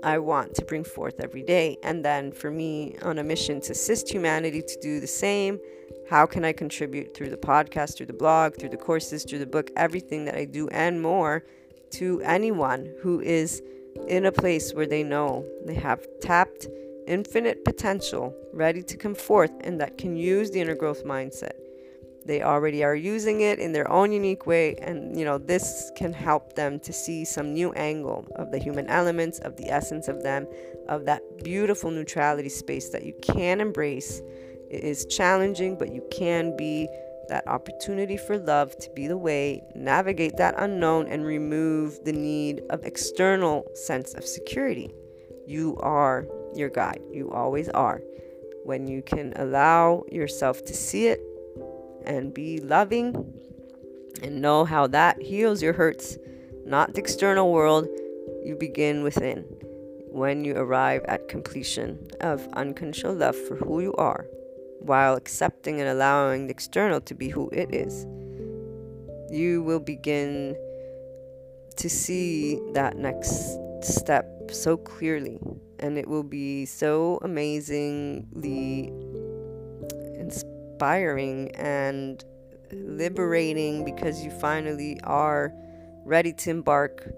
I want to bring forth every day. And then for me, on a mission to assist humanity to do the same, how can I contribute through the podcast, through the blog, through the courses, through the book, everything that I do and more, to anyone who is in a place where they know they have tapped infinite potential ready to come forth, and that can use the inner growth mindset. They already are using it in their own unique way, and this can help them to see some new angle of the human elements, of the essence of them, of that beautiful neutrality space that you can embrace. It is challenging, but you can be that opportunity for love to be the way, navigate that unknown, and remove the need of external sense of security. You are your guide. You always are. When you can allow yourself to see it and be loving and know how that heals your hurts, not the external world, you begin within. When you arrive at completion of unconditional love for who you are, while accepting and allowing the external to be who it is, you will begin to see that next step so clearly. And it will be so amazingly inspiring and liberating, because you finally are ready to embark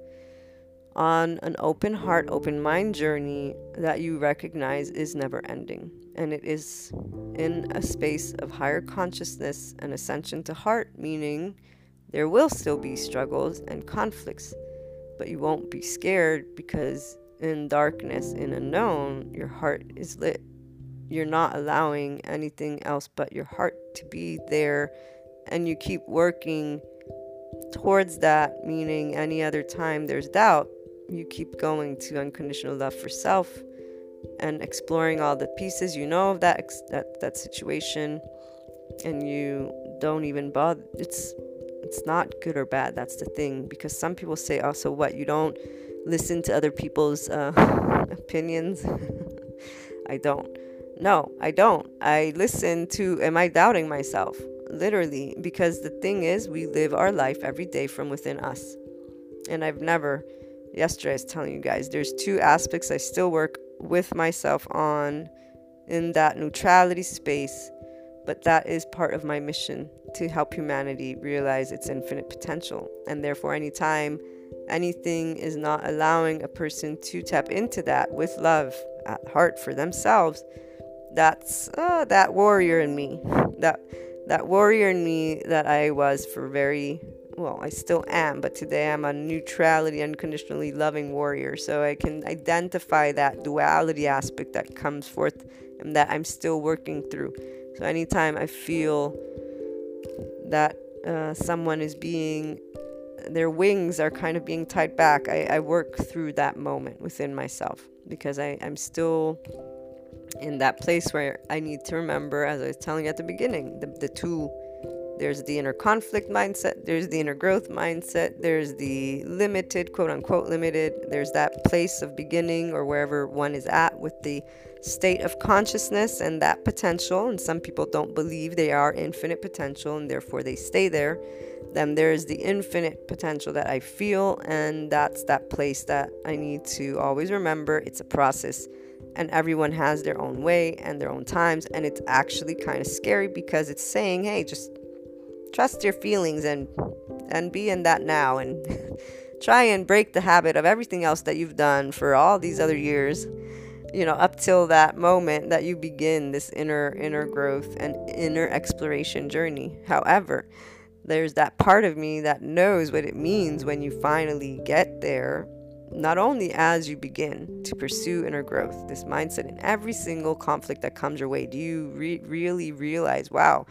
on an open heart, open mind journey that you recognize is never ending. And it is in a space of higher consciousness and ascension to heart, meaning there will still be struggles and conflicts, but you won't be scared, because in darkness, in unknown, your heart is lit. You're not allowing anything else but your heart to be there, and you keep working towards that, meaning any other time there's doubt, you keep going to unconditional love for self and exploring all the pieces of that situation, and you don't even bother. It's not good or bad, that's the thing, because some people say, oh, so what, you don't listen to other people's opinions? I don't. I listen to, am I doubting myself? Literally, because the thing is, we live our life every day from within us. And yesterday I was telling you guys, there's two aspects I still work with myself on in that neutrality space, but that is part of my mission to help humanity realize its infinite potential. And therefore, anytime anything is not allowing a person to tap into that with love at heart for themselves, that's that warrior in me, that warrior in me that I was for very well, I still am, but today I'm a neutrality, unconditionally loving warrior. So I can identify that duality aspect that comes forth and that I'm still working through. So anytime I feel that someone is being, their wings are kind of being tied back, I work through that moment within myself, because I'm still in that place where I need to remember, as I was telling you at the beginning, the two. There's the inner conflict mindset, there's the inner growth mindset, there's the limited, quote unquote limited, there's that place of beginning or wherever one is at with the state of consciousness and that potential. And some people don't believe they are infinite potential, and therefore they stay there. Then there's the infinite potential that I feel, and that's that place that I need to always remember. It's a process, and everyone has their own way and their own times, and it's actually kind of scary, because it's saying, hey, just trust your feelings and be in that now, and try and break the habit of everything else that you've done for all these other years, you know, up till that moment that you begin this inner growth and inner exploration journey. However, there's that part of me that knows what it means when you finally get there, not only as you begin to pursue inner growth, this mindset in every single conflict that comes your way. Do you really realize, wow,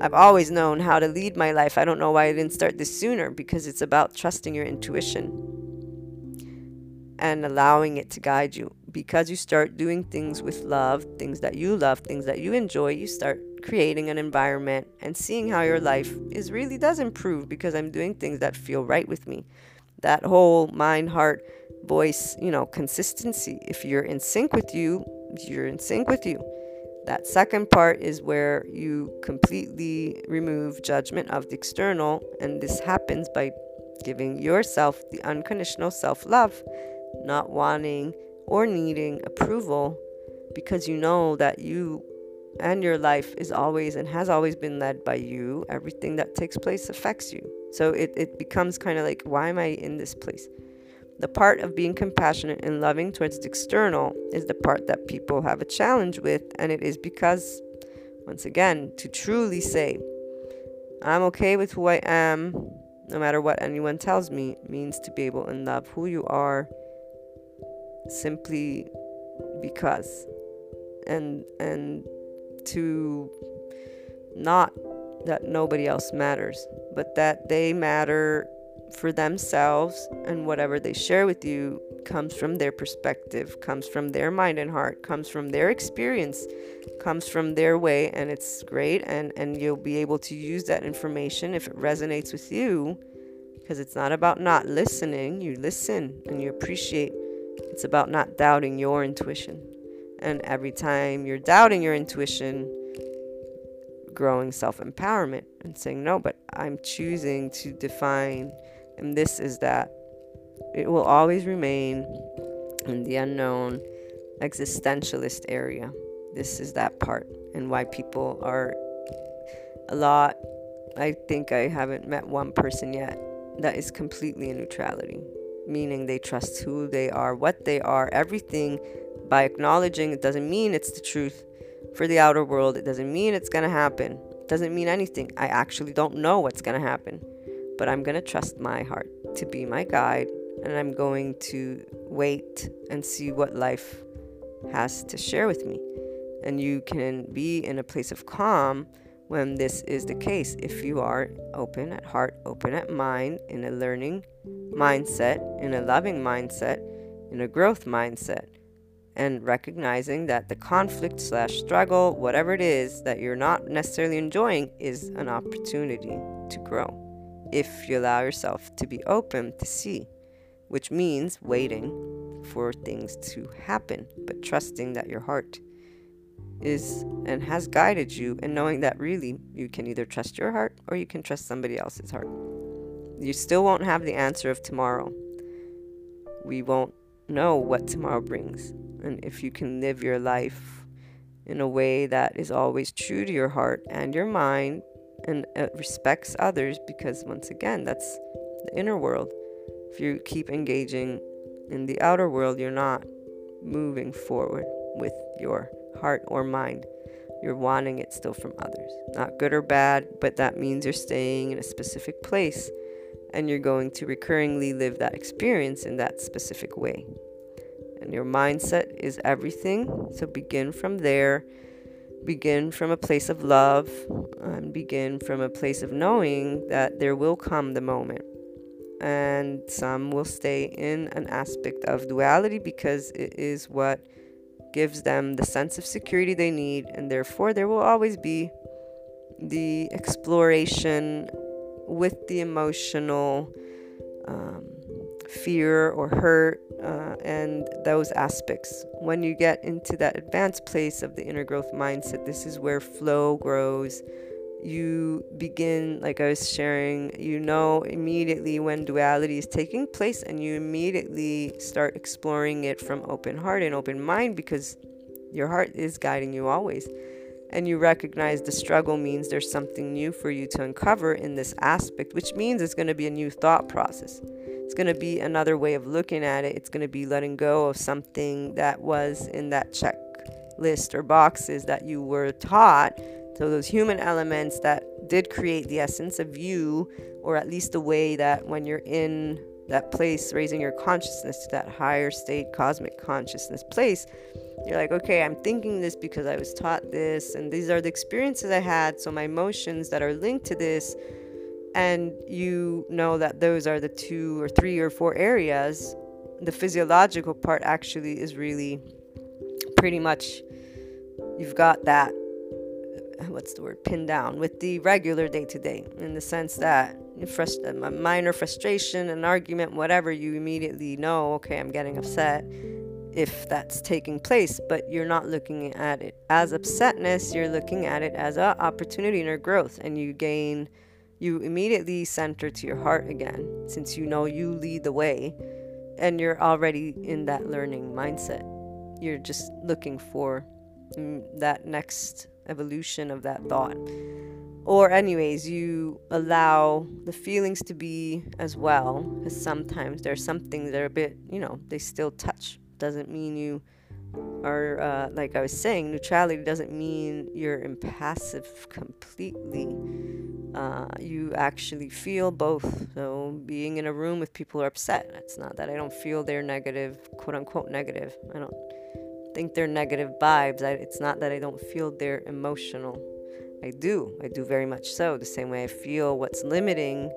I've always known how to lead my life. I don't know why I didn't start this sooner, because it's about trusting your intuition and allowing it to guide you. Because you start doing things with love, things that you love, things that you enjoy, you start creating an environment and seeing how your life is really does improve, because I'm doing things that feel right with me. That whole mind, heart, voice, you know, consistency. If you're in sync with you, you're in sync with you. That second part is where you completely remove judgment of the external. And this happens by giving yourself the unconditional self-love, not wanting or needing approval, because you know that you and your life is always and has always been led by you. Everything that takes place affects you. So it becomes kind of like, why am I in this place? The part of being compassionate and loving towards the external is the part that people have a challenge with. And it is because, once again, to truly say, I'm okay with who I am, no matter what anyone tells me, means to be able and love who you are simply because. And to not that nobody else matters, but that they matter for themselves, and whatever they share with you comes from their perspective, comes from their mind and heart, comes from their experience, comes from their way, and it's great, and you'll be able to use that information if it resonates with you, because it's not about not listening. You listen and you appreciate. It's about not doubting your intuition. And every time you're doubting your intuition, growing self-empowerment and saying, no, but I'm choosing to define, and this is that. It will always remain in the unknown existentialist area. This is that part, and why people are a lot. I think I haven't met one person yet that is completely in neutrality, meaning they trust who they are, what they are, everything, by acknowledging it doesn't mean it's the truth for the outer world. It doesn't mean it's going to happen. It doesn't mean anything. I actually don't know what's going to happen, but I'm going to trust my heart to be my guide, and I'm going to wait and see what life has to share with me. And you can be in a place of calm when this is the case, if you are open at heart, open at mind, in a learning mindset, in a loving mindset, in a growth mindset. And recognizing that the conflict / struggle, whatever it is that you're not necessarily enjoying, is an opportunity to grow if you allow yourself to be open to see, which means waiting for things to happen, but trusting that your heart is and has guided you, and knowing that really you can either trust your heart or you can trust somebody else's heart. You still won't have the answer of tomorrow. We won't know what tomorrow brings. And if you can live your life in a way that is always true to your heart and your mind, and respects others, because once again, that's the inner world. If you keep engaging in the outer world, you're not moving forward with your heart or mind. You're wanting it still from others. Not good or bad, but that means you're staying in a specific place, and you're going to recurringly live that experience in that specific way. And your mindset is everything. So begin from there. Begin from a place of love, and begin from a place of knowing that there will come the moment. And some will stay in an aspect of duality because it is what gives them the sense of security they need. And therefore, there will always be the exploration with the emotional fear or hurt, and those aspects. When you get into that advanced place of the inner growth mindset, this is where flow grows. You begin, like I was sharing, you know immediately when duality is taking place, and you immediately start exploring it from open heart and open mind, because your heart is guiding you always. And you recognize the struggle means there's something new for you to uncover in this aspect, which means it's going to be a new thought process. It's going to be another way of looking at it. It's going to be letting go of something that was in that checklist or boxes that you were taught. So those human elements that did create the essence of you, or at least the way that when you're in that place, raising your consciousness to that higher state, cosmic consciousness place, you're like, okay, I'm thinking this because I was taught this, and these are the experiences I had, so my emotions that are linked to this. And you know that those are the 2 or 3 or 4 areas. The physiological part actually is really pretty much, you've got that, what's the word, pinned down with the regular day-to-day, in the sense that a minor frustration, an argument, whatever, you immediately know, okay, I'm getting upset if that's taking place. But you're not looking at it as upsetness, you're looking at it as an opportunity and a growth, and you immediately center to your heart again, since you know you lead the way, and you're already in that learning mindset. You're just looking for that next evolution of that thought. Or anyways, you allow the feelings to be as well, because sometimes there's some things that are a bit, they still touch. Doesn't mean you are, like I was saying, neutrality doesn't mean you're impassive completely. You actually feel both. So being in a room with people who are upset, it's not that I don't feel their negative, quote unquote negative. I don't think they're negative vibes. It's not that I don't feel their emotional. I do very much so. The same way I feel what's limiting,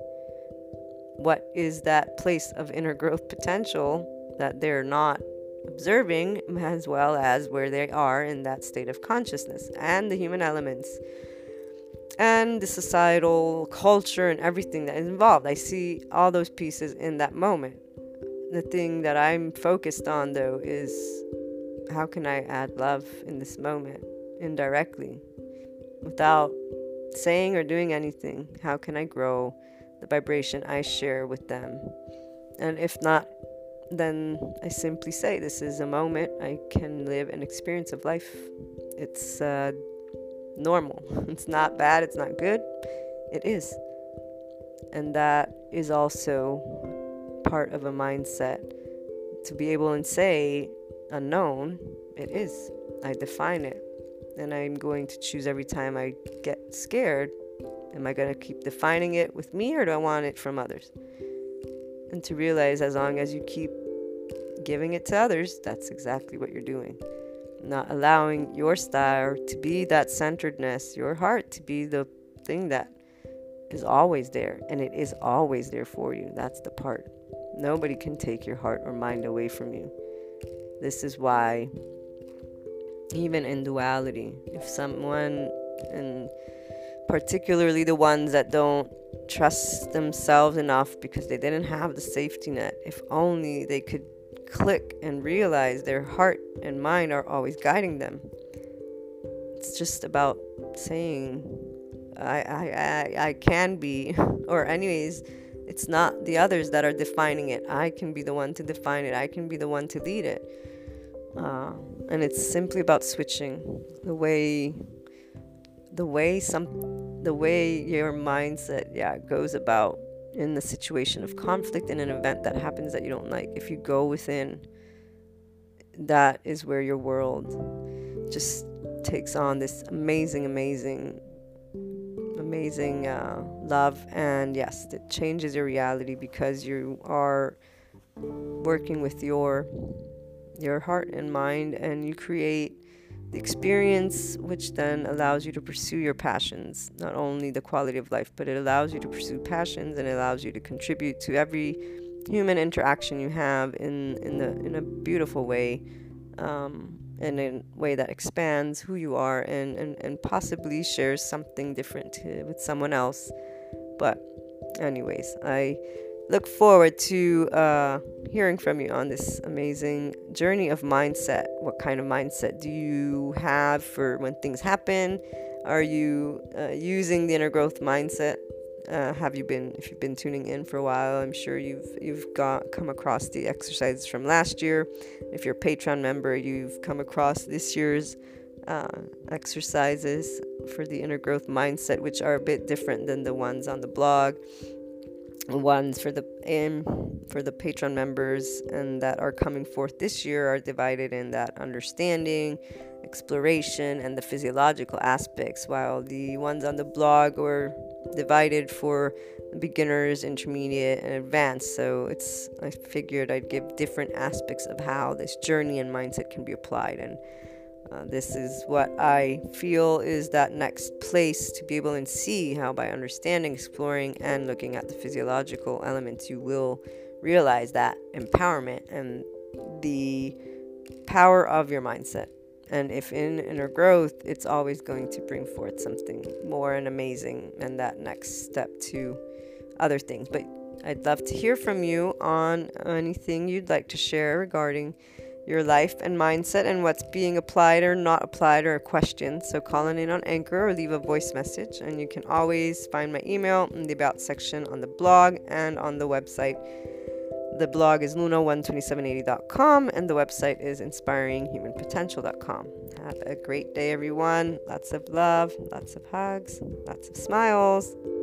what is that place of inner growth potential that they're not observing, as well as where they are in that state of consciousness, and the human elements and the societal culture and everything that is involved. I see all those pieces in that moment. The thing that I'm focused on, though, is how can I add love in this moment indirectly, without saying or doing anything? How can I grow the vibration I share with them? And if not, then I simply say, this is a moment I can live an experience of life. It's normal. It's not bad. It's not good. It is. And that is also part of a mindset, to be able and say, unknown, it is. I define it. And I'm going to choose every time I get scared, am I going to keep defining it with me, or do I want it from others? And to realize, as long as you keep giving it to others, that's exactly what you're doing. Not allowing your star to be that centeredness, your heart to be the thing that is always there. And it is always there for you. That's the part. Nobody can take your heart or mind away from you. This is why, even in duality, if someone, and particularly the ones that don't trust themselves enough because they didn't have the safety net, if only they could click and realize their heart and mind are always guiding them. It's just about saying, I can be, or anyways, it's not the others that are defining it. I can be the one to define it. I can be the one to lead it. And it's simply about switching the way your mindset goes about in the situation of conflict, in an event that happens that you don't like. If you go within, that is where your world just takes on this amazing love. And yes, it changes your reality, because you are working with your heart and mind, and you create the experience, which then allows you to pursue your passions. Not only the quality of life, but it allows you to pursue passions, and it allows you to contribute to every human interaction you have in a beautiful way, and in a way that expands who you are, and possibly shares something different with someone else. But anyways, I look forward to hearing from you on this amazing journey of mindset. What kind of mindset do you have for when things happen? Are you using the inner growth mindset? If you've been tuning in for a while, I'm sure you've come across the exercises from last year. If you're a Patreon member, you've come across this year's exercises for the inner growth mindset, which are a bit different than the ones on the blog. ones for the Patreon members and that are coming forth this year are divided in that understanding, exploration, and the physiological aspects, while the ones on the blog are divided for beginners, intermediate, and advanced. So I figured I'd give different aspects of how this journey and mindset can be applied, and this is what I feel is that next place to be able and see how by understanding, exploring, and looking at the physiological elements, you will realize that empowerment and the power of your mindset. And if in inner growth, it's always going to bring forth something more and amazing and that next step to other things. But I'd love to hear from you on anything you'd like to share regarding your life and mindset and what's being applied or not applied, or a question. So call in on Anchor or leave a voice message. And you can always find my email in the About section on the blog and on the website. The blog is luna12780.com and the website is inspiringhumanpotential.com. Have a great day, everyone. Lots of love, lots of hugs, lots of smiles.